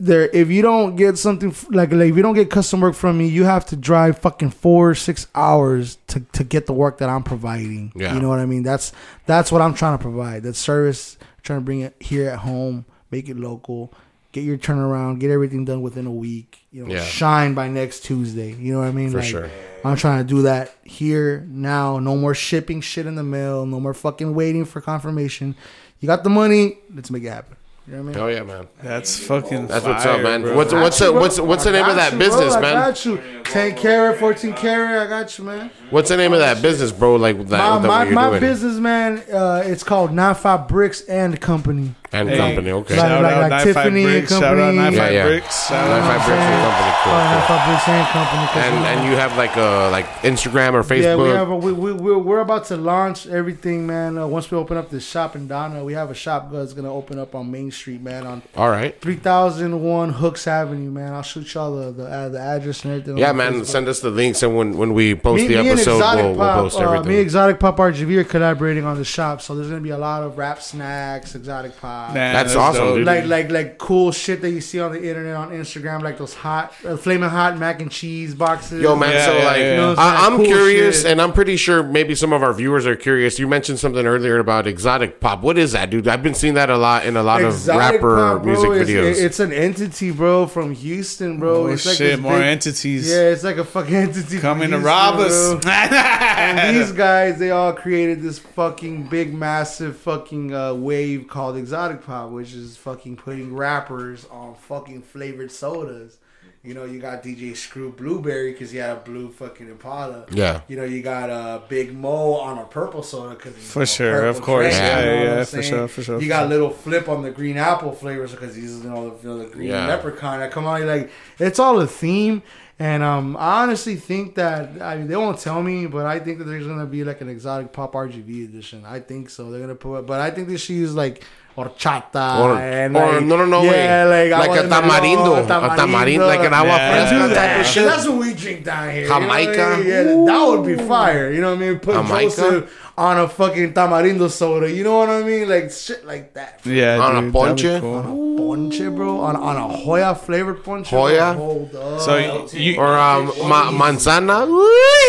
There, if you don't get something like, like if you don't get custom work from me, you have to drive fucking four or six hours to, to get the work that I'm providing. Yeah. You know what I mean? That's that's what I'm trying to provide. That service, I'm trying to bring it here at home, make it local, get your turnaround, get everything done within a week. You know, yeah. shine by next Tuesday. You know what I mean? For like, sure. I'm trying to do that here now. No more shipping shit in the mail. No more fucking waiting for confirmation. You got the money. Let's make it happen. You know what I mean? Oh yeah, man. That's fucking. That's fire, what's up, man. Bro. What's what's a, what's what's the name of that you, business, bro. man? I got you. Ten carat, fourteen carat. I got you, man. What's the name of that business, bro? Like that. My that my, you're my doing. business, man. Uh, it's called Nine Five Bricks and Company. And hey. Company, okay. Like, shout like, out like Nine Tiffany Five Bricks. Shout out Nine yeah, Five yeah. Bricks. Nine Five, Five Bricks and Company. Cool, uh, cool. Nine Five Bricks and Company. And, and you have like uh like Instagram or Facebook. Yeah, we have. A, we we we're, we're about to launch everything, man. Uh, once we open up this shop in Donna, we have a shop that's gonna open up on Main Street. Street, man, on all right three thousand one Hooks Avenue, man. I'll shoot y'all the the, uh, the address and everything. Yeah, man, Facebook. Send us the links, and when, when we post me, the me episode, we'll, Pop, we'll post everything. Uh, me, Exotic Pop R G V are collaborating on the shop, so there's gonna be a lot of rap snacks, Exotic Pop. Nah, that's, that's awesome, dude. Like, like, like cool shit that you see on the internet, on Instagram, like those hot, uh, flaming hot mac and cheese boxes. Yo, man, yeah, so yeah, like, yeah. You know, I, I'm cool curious, shit. And I'm pretty sure maybe some of our viewers are curious. You mentioned something earlier about Exotic Pop. What is that, dude? I've been seeing that a lot in a lot Exotic of rapper pop, bro, music videos. It's, it's an entity, bro, from Houston, bro. Oh, it's like shit, more big, entities. Yeah, it's like a fucking entity coming to rob us. And these guys, they all created this fucking big, massive fucking uh, wave called Exotic Pop, which is fucking putting rappers on fucking flavored sodas. You know, you got D J Screw Blueberry because he had a blue fucking Impala. Yeah. You know, you got uh, Big Mo on a purple soda because he's for sure, of course. Yeah, yeah, yeah, for sure, for sure. You got Little Flip on the green apple flavors because he's you know, the, you know, the green yeah. leprechaun. I come on, like, it's all a theme. And um, I honestly think that, I mean, they won't tell me, but I think that there's going to be like an Exotic Pop R G B edition. I think so. They're going to put, but I think they should use like, horchata or, and or like, no no no yeah, way like, like a tamarindo, tamarindo a tamarindo like an agua yeah. fresca type of shit. That's what we drink down here, Jamaica, you know what I mean? Yeah, that would be fire, you know what I mean? Put Jamaica. Joseph on a fucking tamarindo soda, you know what I mean? Like shit like that, yeah, on dude, a ponche cool. on a ponche bro on, on a Hoya flavored ponche Hoya hold up. So you, or um, ma- manzana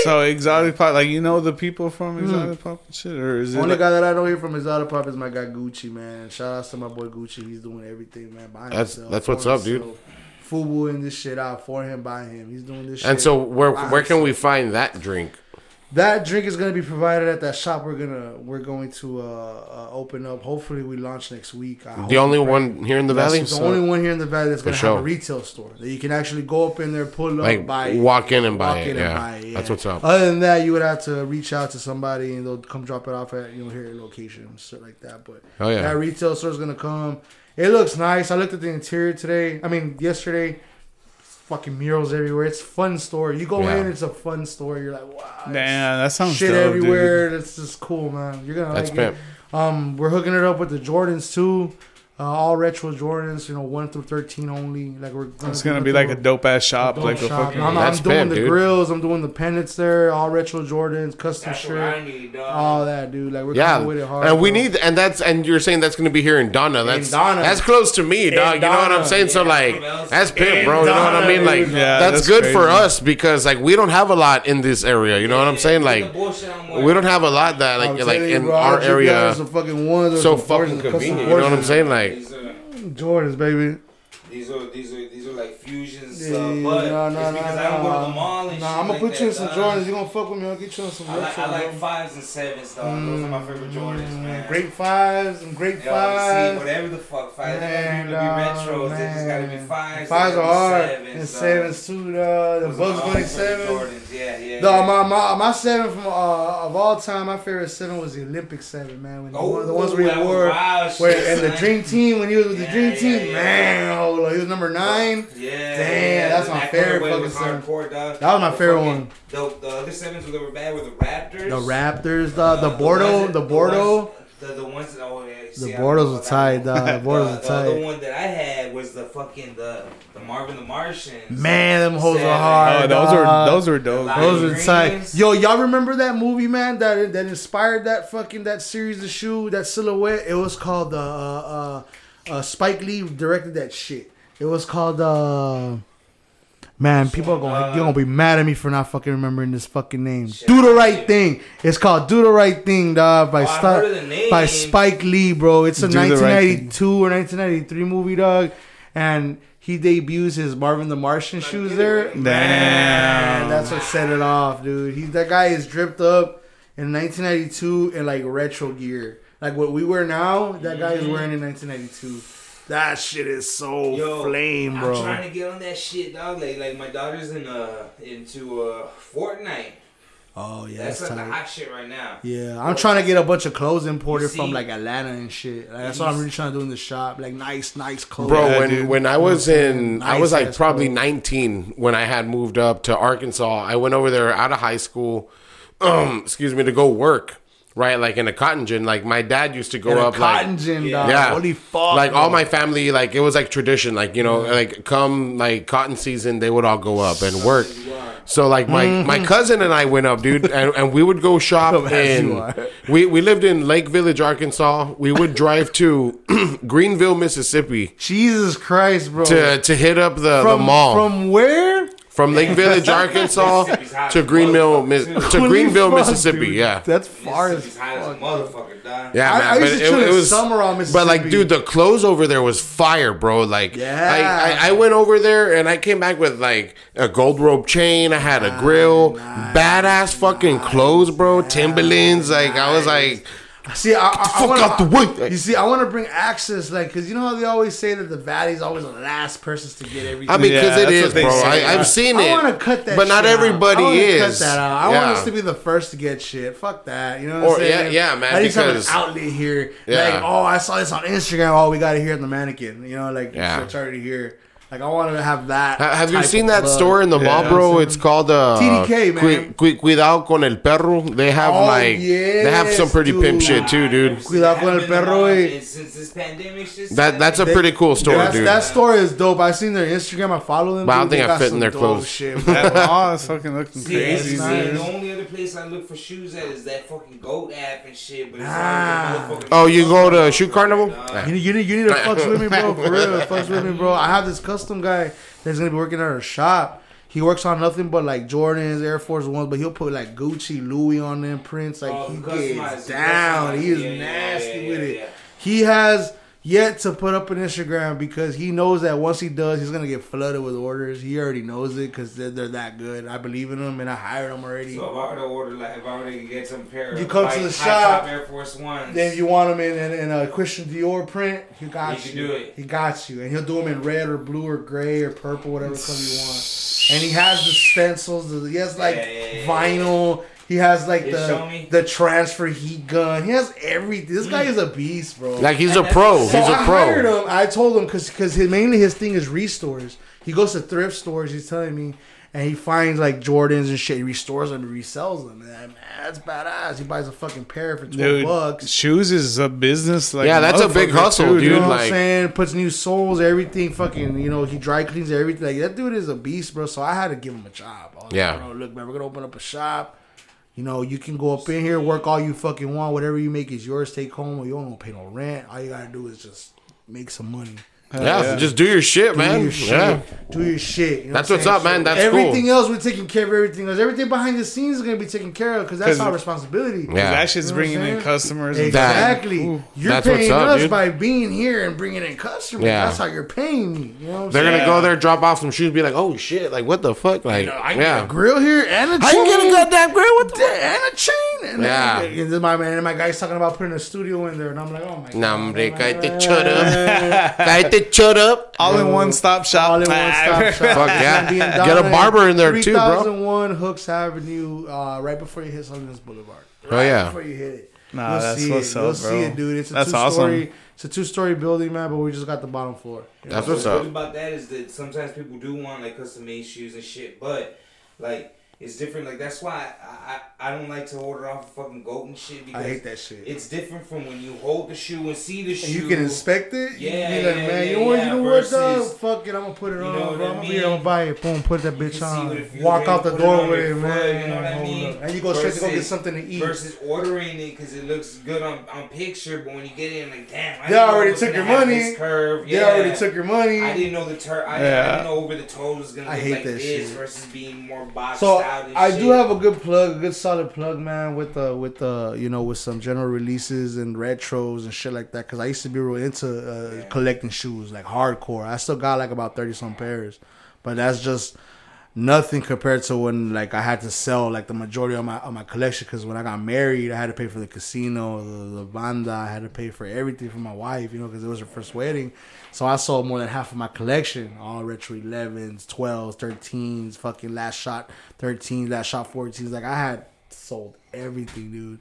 so Exotic Pop, like you know the people from Exotic mm. Pop and shit, or is it only like, guy that I don't hear from Exotic Pop is my guy Gucci, man. Shout out to my boy Gucci. He's doing everything, man. By that's, himself. That's what's up, dude. Fubuing this shit out for him, by him. He's doing this shit. And so where where can we find that drink? That drink is going to be provided at that shop we're gonna we're going to uh, uh, open up. Hopefully, we launch next week. I the only one here in the valley. That's the so only one here in the valley that's going to have a retail store that you can actually go up in there, pull up, like, buy, walk in and buy it. Yeah. buy it. Yeah, that's what's up. Other than that, you would have to reach out to somebody and they'll come drop it off at you know here at location and shit like that. But oh, yeah. that retail store is going to come. It looks nice. I looked at the interior today. I mean, yesterday. Fucking murals everywhere. It's a fun store. You go yeah. in, it's a fun store. You're like, wow. Man, that sounds shit dope, everywhere. Dude. It's just cool, man. You're gonna That's like pimp. It. Um, we're hooking it up with the Jordans too. Uh, all retro Jordans, you know, one through thirteen only. Like we're. Gonna it's gonna be like a dope ass shop, like a shop. fucking. I'm, I'm doing pimp, the dude. grills. I'm doing the pendants there. All retro Jordans, custom that's shirt, what I need, dog. All that, dude. Like we're yeah. coming with it hard. And bro. we need, and that's, and you're saying that's gonna be here in Donna. That's in Donna. That's close to me, dog. In you know Donna. what I'm saying? Yeah. So like, that's pimp, bro. In you know Donna, what I mean? Like yeah, that's, that's good crazy. for us because like we don't have a lot in this area. You know yeah, what I'm saying? Like we don't have a lot that like like in our area. So fucking convenient. You know what I'm saying? Like. These are, Jordans, baby. These are these are these are like fusions. Yeah, uh, but nah, nah, it's because nah, I don't nah. go to the mall and nah, shit. Nah, I'm gonna like put that, you in some uh, Jordans. You gonna fuck with me? I'll get you in some. I like, retro, I like fives and sevens, though. Mm, Those are my favorite Jordans, man. Great fives and great Yo, fives. See, whatever the fuck, fives. Man, they gotta be retros. Man. They just gotta be fives. Fives are hard. Sevens, and sevens too. The the Bugs Bunny seven. Yeah, yeah. No, yeah. my my my seven from uh, of all time. My favorite seven was the Olympic seven, man. When oh, the ones where he wore, where and the Dream Team when he was with the Dream Team, man. He was number nine. Yeah, damn, yeah, that's my favorite fucking seven. Hardcore, that was my the favorite fucking, one. The, the other sevens were, they were bad with the Raptors. The Raptors, the uh, the Bordeaux, the, the Bordeaux. The, the ones that oh, yeah, see, the Bordeaux were tight. The Bordeaux were tight. The other one that I had was the fucking the, the Marvin the Martian. Man, them hoes are hard. Oh, those were uh, those were dope. Those were tight. Yo, y'all remember that movie, man? That that inspired that fucking that series of shoe, that silhouette. It was called the. Uh, uh, Uh, Spike Lee directed that shit. It was called, uh, man, people are gonna, you're gonna be mad at me for not fucking remembering this fucking name. Shit. Do the Right Thing. It's called Do the Right Thing, dog, by, oh, Star- by Spike Lee, bro. It's a Do nineteen ninety-two right or nineteen ninety-three movie, dog. And he debuts his Marvin the Martian shoes there. Damn. Man, that's what set it off, dude. He, that guy is dripped up in nineteen ninety-two in like retro gear. Like what we wear now, that guy is wearing in nineteen ninety-two. That shit is so Yo, flame, bro. I'm trying to get on that shit, dog. Like, like my daughter's in uh into uh Fortnite. Oh yeah, that's, that's like tight. The hot shit right now. Yeah, I'm trying to get a bunch of clothes imported see, from like Atlanta and shit. Like, that's what I'm really trying to do in the shop. Like nice, nice clothes. Bro, yeah, when dude. when I was in, nice I was like probably clothes. nineteen when I had moved up to Arkansas. I went over there out of high school. Um, excuse me, to go work. Right, like in a cotton gin. Like my dad used to grow in a up cotton like cotton gin, dog. Yeah. Holy fuck. Like all my family, like it was like tradition. Like, you know, mm-hmm. like come like cotton season, they would all go up and work. So like my, mm-hmm. my cousin and I went up, dude, and, and we would go shop oh, in we, we lived in Lake Village, Arkansas. We would drive to Greenville, Mississippi. Jesus Christ, bro. To to hit up the, from, the mall. From where? From Lake Village, Arkansas, to Greenville, to Greenville, Mississippi. Yeah, that's far as motherfucker. Yeah, man. I, I used to chill in summer on Mississippi. But like, dude, the clothes over there was fire, bro. Like, yeah, I, I, I went over there and I came back with like a gold rope chain. I had a grill, nice, badass fucking nice, clothes, bro. Nice, Timberlands. Like, nice. I was like. See, I, I, I want to. The you see, I want to bring access, like, because you know how they always say that the valley's always the last persons to get everything. I mean, because yeah, it is, bro. I, I've seen I it. I want to cut that, but shit not everybody out. I is. Cut that out. I yeah. want us to be the first to get shit. Fuck that. You know what I'm saying? Yeah, yeah, man. I need to have an outlet here. Yeah. Like, oh, I saw this on Instagram. Oh, we got it here in the mannequin. You know, like, yeah. so it's already here. Like, I wanted to have that. Ha- have you seen that love. store in the mall, yeah, bro? It's called uh, T D K, man. Cu- cu- cuidado con el perro. They have oh, like, yes, they have some pretty dude. pimp shit too, dude. Cuidado con el perro. Eh? Since this pandemic, that that's a they, pretty cool store, dude. That store is dope. I've seen their Instagram. I follow them. But I don't think I fit in their clothes. Shit, oh, that's fucking looking see, crazy. Nice. The only other place I look for shoes at is that fucking Goat app and shit. But it's ah. like oh, you go to Shoe Carnival? Nah. You, you need you need to fucks with me, bro. For real, fucks with me, bro. I have this custom. Some guy that's gonna be working at our shop, he works on nothing but like Jordans, Air Force Ones, but he'll put like Gucci, Louis on them prints. Like, oh, he gets down. He is yeah, nasty yeah, yeah, with yeah, it. Yeah. He has yet to put up an Instagram because he knows that once he does, he's gonna get flooded with orders. He already knows it because they're, they're that good. I believe in them and I hired them already. So if I were to order, like if I were to get some pair you of come like, to the shop, Air Force Ones, then you want them in, in, in a Christian Dior print, he got he you. Can do it. He got you, and he'll do them in red or blue or gray or purple, whatever color you want. And he has the stencils. He has like yeah, yeah, yeah, vinyl. Yeah. He has like you the the transfer heat gun. He has everything. This guy is a beast, bro. Like he's a pro. So he's a I pro. I hired him. I told him because because mainly his thing is restores. He goes to thrift stores. He's telling me, and he finds like Jordans and shit. He restores them and resells them. And man, that's badass. He buys a fucking pair for twelve bucks. Shoes is a business. Like yeah, that's a big hustle, dude. You know like, what I'm saying? Puts new soles, everything. Fucking, you know, he dry cleans everything. Like that dude is a beast, bro. So I had to give him a job. I was yeah. Like, bro, look, man, we're gonna open up a shop. You know, you can go up in here, work all you fucking want. Whatever you make is yours. Take home. You don't pay no rent. All you got to do is just make some money. Yeah, yeah. So just do your shit, do man. Your shit. Yeah. Do your shit. You know that's what what's saying? Up, man. That's everything cool. Everything else, we're taking care of everything else. Everything behind the scenes is going to be taken care of because that's our responsibility. Yeah. That shit's you know bringing in customers. Exactly. And you're that's paying up, us dude. By being here and bringing in customers. Yeah. That's how you're paying me. You know they're going to yeah. go there, drop off some shoes, and be like, oh, shit. Like, what the fuck? Like, you know, I yeah. get a grill here and a chain. I can get a goddamn grill with that and a chain. And yeah. Then, and then my man and my guy's talking about putting a studio in there. And I'm like, oh, my God. Shut up! All in one stop shop. All in one stop shop. Fuck yeah! Get a barber in there too, bro. three thousand one Hooks Avenue, uh, right before you hit Salinas Boulevard. Right oh yeah! Before you hit it, nah, you'll that's see what's it. Up, you'll bro. See it, dude. It's a that's two-story. Awesome. It's a two-story building, man. But we just got the bottom floor. You that's know? What's up. What about that is that sometimes people do want like custom-made shoes and shit, but like. It's different. Like, that's why I, I, I don't like to order off of fucking Goat and shit. Because I hate that shit. It's different from when you hold the shoe and see the shoe. And you can inspect it? Yeah, you can be like, yeah, man, yeah, you know yeah, you know versus, what, dog? Fuck it, I'm going to put it on, bro. I'm going to be able to buy it. Boom, put that bitch on. Walk out the door with it, man. You know what I mean? And you go straight to go get something to eat. Versus ordering it because it looks good on, on picture, but when you get in, like, damn. I they already took your money. Curve. They yeah. already took your money. I didn't know the tur- I, yeah. I didn't know over the toes was going to look like this versus being more boxed out. I shit. Do have a good plug, a good solid plug, man, with uh, with uh, you know, with some general releases and retros and shit like that. Cause I used to be real into uh, yeah. collecting shoes, like hardcore. I still got like about thirty some pairs, but that's just nothing compared to when like I had to sell like the majority of my of my collection. Cause when I got married, I had to pay for the casino, the, the banda. I had to pay for everything for my wife, you know, cause it was her first wedding. So I sold more than half of my collection. All retro elevens, twelves, thirteens, fucking last shot thirteens, last shot fourteens. Like, I had sold everything, dude.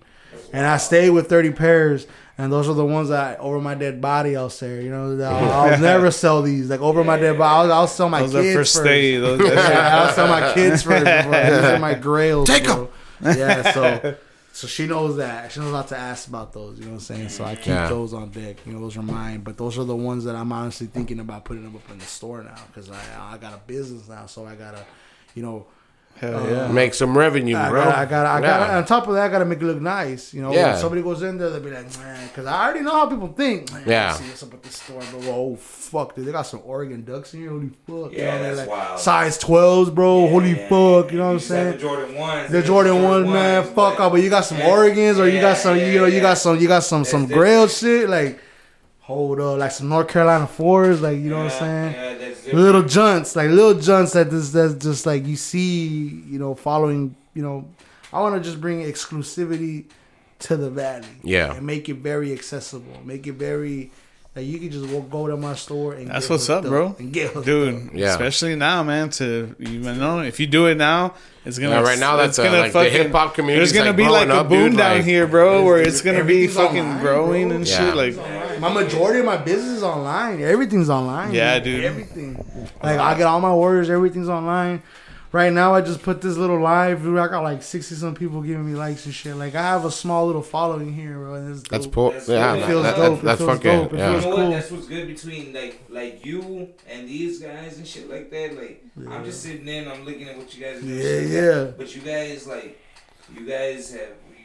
And I stayed with thirty pairs. And those are the ones that, over my dead body, I'll say. You know, I'll, I'll never sell these. Like, over yeah. my dead body, I'll, I'll sell my those kids first. Stay. Those yeah, I'll sell my kids first. Before. Those are my grails. Take them. Yeah, so... So she knows that. She knows not to ask about those. You know what I'm saying? So I keep yeah. those on deck. You know, those are mine. But those are the ones that I'm honestly thinking about putting them up in the store now. Because I I got a business now. So I got to, you know. Hell yeah. Uh, make some revenue, I bro. Gotta, I got I got yeah. on top of that, I got to make it look nice. You know, yeah. when somebody goes in there, they'll be like, man, because I already know how people think. Man, yeah. I see what's up at this store, bro. Oh, fuck, dude. They got some Oregon Ducks in here. Holy fuck. Yeah, you know, that's like wild. Size twelves, bro. Yeah, Holy yeah, fuck. You know what I'm saying? The Jordan ones. The Jordan, Jordan one, ones, man. Fuck up. But you got some yeah, Oregons or yeah, you got some, yeah, you know, yeah. you got some, you got some, some Grail shit. Like, hold up. Like some North Carolina fours. Like, you know yeah, what I'm saying? Yeah, that's little junts, like little junts that this that's just like you see, you know, following, you know, I want to just bring exclusivity to the valley, yeah, and make it very accessible, make it very like you can just walk, go to my store and that's get what's up, up, bro, and get dude, up. Yeah, especially now, man. To you know, if you do it now, it's gonna yeah, right now that's gonna a, like fucking, the hip hop community. There's gonna like be like up, a boom dude, down like, here, bro, where it's gonna be fucking online, growing bro. And yeah. shit, like. My majority of my business is online. Everything's online. Yeah, man. Dude. Everything. Like, I get all my orders. Everything's online. Right now, I just put this little live. Dude, I got like sixty-some people giving me likes and shit. Like, I have a small little following here, bro. That's dope. That's cool. That's yeah, it feels that, dope. That, that's it feels fucking, dope. It yeah. feels cool. You know what? That's what's good between, like, like you and these guys and shit like that. Like, yeah. I'm just sitting in. I'm looking at what you guys are doing. Yeah, yeah. Like, but you guys, like, you guys have...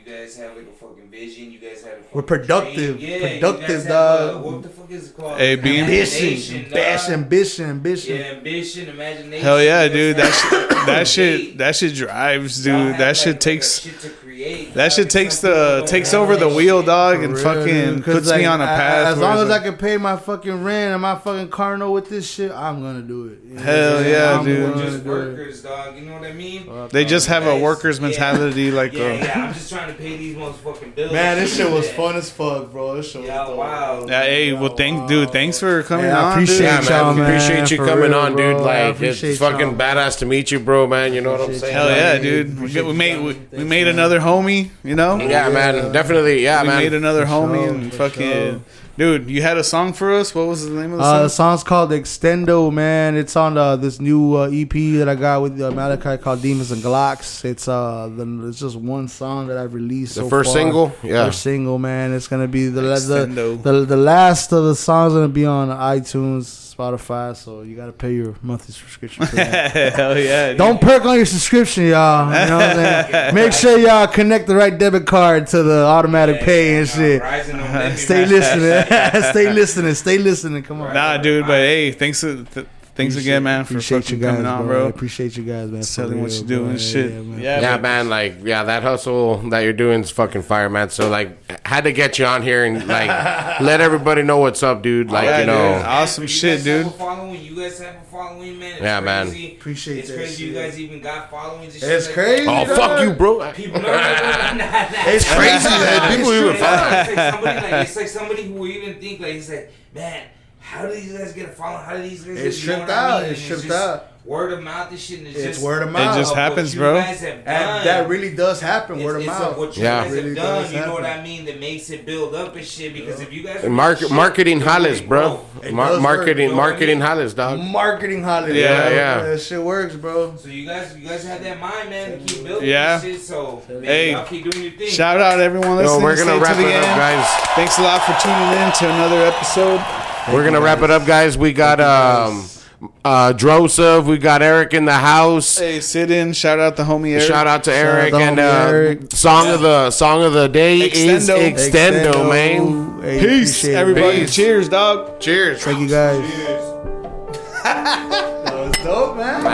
You guys have like a fucking vision. You guys have a fucking We're productive. Yeah, productive, dog. What the fuck is it called? Hey, be ambition. Bash ambition, ambition. Yeah, ambition, imagination. Hell yeah, dude. That shit, that shit, that shit drives, dude. That shit takes. Shit to create. That shit takes the takes over the wheel, dog, and fucking puts me on a path. As long as I can pay my fucking rent and my fucking carno with this shit, I'm gonna do it. Hell yeah, dude. Just workers, dog. You know what I mean? They just have a workers mentality, like. Yeah, yeah. I'm just trying to. Pay these motherfucking bills. Man, this shit was yeah. fun as fuck, bro. This shit was yeah, wow. Yeah, hey, well, thanks, dude. Thanks for coming yeah, on. I appreciate yeah, y'all, man. Appreciate you for coming real, on, dude. Like, it's fucking badass to meet you, bro, man. You know what I'm saying? Hell yeah, dude. We, we made we, we made another homie, you know? Yeah, yeah man. Yeah. Definitely, yeah, we man. We made another for homie sure, and fucking. Sure. Dude, you had a song for us? What was the name of the song? Uh, the song's called Extendo, man. It's on uh, this new uh, E P that I got with uh, Malachi called Demons and Glocks. It's uh, the, it's just one song that I've released. The so first far. single? Yeah. First single, man. It's going to be the, the, the the last of the songs going to be on iTunes, Spotify, so you got to pay your monthly subscription for that. Hell yeah. Dude. Don't perk on your subscription, y'all. You know what I'm saying? Make sure y'all connect the right debit card to the automatic yeah, pay and shit. Uh, stay listening. Stay listening. Stay listening. Come on. Nah, dude. But hey, thanks, th- thanks appreciate, again, man. For appreciate you guys, coming on, bro. bro. I appreciate you guys, man. Telling what you're doing, man. shit. Yeah, man. Yeah, yeah man. man. Like, yeah, that hustle that you're doing is fucking fire, man. So, like, had to get you on here and like let everybody know what's up, dude. Like, yeah, you know, dude. awesome you shit, guys dude. Have a following. You guys have a following, man. It's yeah, crazy. man. Appreciate it's that. It's crazy. Shit. You guys even got followings. And it's shit crazy. Like oh fuck you, bro. People know It's crazy that people even follow. It's like somebody who even think like he's like, man. How do these guys get a following? How do these guys? It's tripped out. I mean? It's tripped out. Word of mouth, this shit. And it's, it's just, word of mouth. It just happens, bro. And that really does happen. It's, word of mouth. What you yeah. guys really have done, you happen. know what I mean? That makes it build up and shit. Because yeah. if you guys Mark, shit, marketing hollers, bro. Mar- marketing, work, marketing hollers, dog. Marketing hollers. Yeah, bro. yeah. That shit works, bro. So you guys, you guys have that mind, man. To keep building yeah. this shit. So man, hey, y'all keep doing your thing. Shout out everyone listening. Yo, we're gonna wrap it up, guys. Thanks a lot for tuning in to another episode. Thank We're going to wrap it up, guys. We got um, uh, Joseph. We got Eric in the house. Hey, sit in. Shout out to homie Eric. Shout out to Shout Eric. Out to and uh, Eric. Song, yeah. of the, song of the day Extendo. is Extendo, Extendo. man. Hey, Peace, everybody. Peace. Cheers, dog. Cheers. Thank you, guys. Cheers. That was dope, man.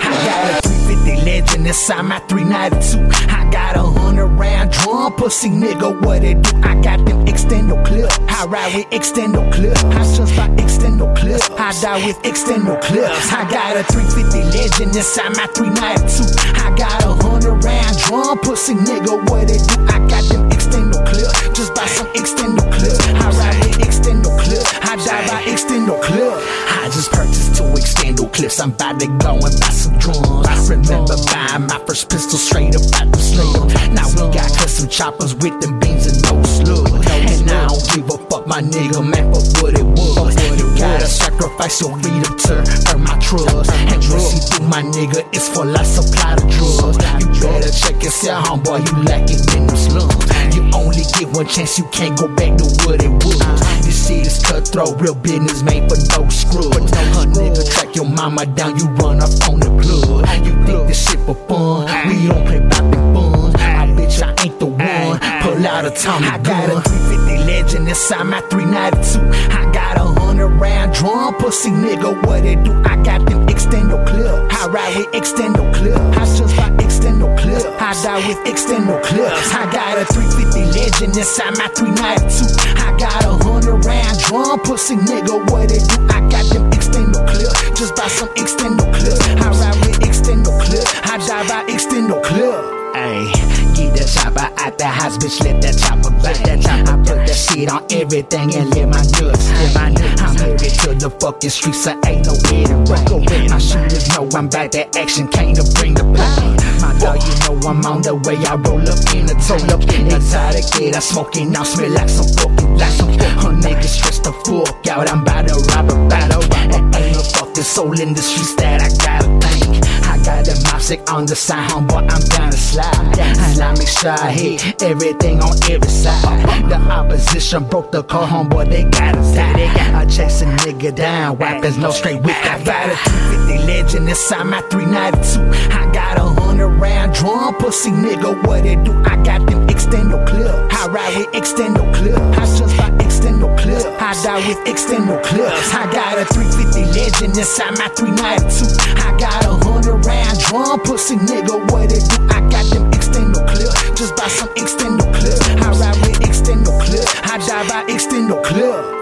I got a three fifty legend inside my three ninety-two. I got a hundred round drum. Pussy nigga, what it do? I got them Extendo clips. I ride with Extendo clips. I just buy Extendo clips. I die with Extendo clips. I got a three fifty legend inside my three ninety-two. I got a hundred round drum. Pussy nigga, what it do? I got them Extendo clips. Just buy some Extendo clips. I ride with Extendo clips. I die by Extendo clip. I just purchased two Extendo clips. I'm about to go and buy some drums. I remember buying my first pistol straight up out the slum. Now we got custom choppers with them beams and no slug. And I don't give a fuck, my nigga, man, for what it was. gotta sacrifice your freedom to earn my trust. And you see through my nigga, it's for life supply to drugs. You better check and say, homeboy, you lacking in them slums. You only get one chance, you can't go back to what it was. This shit is cutthroat, real business made for no scrubs. A nigga track your mama down, you run up on the blood. You think this shit for fun, we don't play bopping buns. I bitch, I ain't the one, pull out a Tommy gun. I got a three fifty Legend inside my three ninety-two. I got a hundred round drum, pussy nigga, what it do? I got them extendo clips, I ride with extendo clips. I just by extendo clips, I die with extendo clips. I got a three fifty Legend inside my three ninety-two. I got a hundred round drum, pussy nigga, what it do? I got them extendo clips, just by some extendo clips. I ride with extendo clips, I die by extendo clips. Ayy, get that chopper out the house, bitch, let that chopper bang. Let that chopper I put that shit on everything and let my nuts hang. I'm headed to the fucking streets, so ain't no way to run. My shooters know I'm back, that action came to bring the pain. My dog, you know I'm on the way, I roll up in the toll up in the tire kid. I smoking, I smell like some fucking like some fucking niggas stressed the fuck out. I'm about to rob a battle. That ain't no fucking soul in the streets that I gotta thank. I got the mopsick on the side, homeboy, I'm down to slide. And I make sure I hit everything on every side. The opposition broke the car, homeboy, they gotta die. I chase a nigga down, weapons no straight whip. I got a three fifty Legend inside my three ninety-two. I got a hundred round drum, pussy nigga, what it do? I got them extendo clips, I ride with extendo clips. I just by extendo clips, I die with extendo clips. I got a three fifty Legend inside my three ninety-two. I got a hundred round drum, pussy nigga, what it do? I got them extendo clips, just buy some extendo clips. I ride with extendo clips, I die by extendo clips.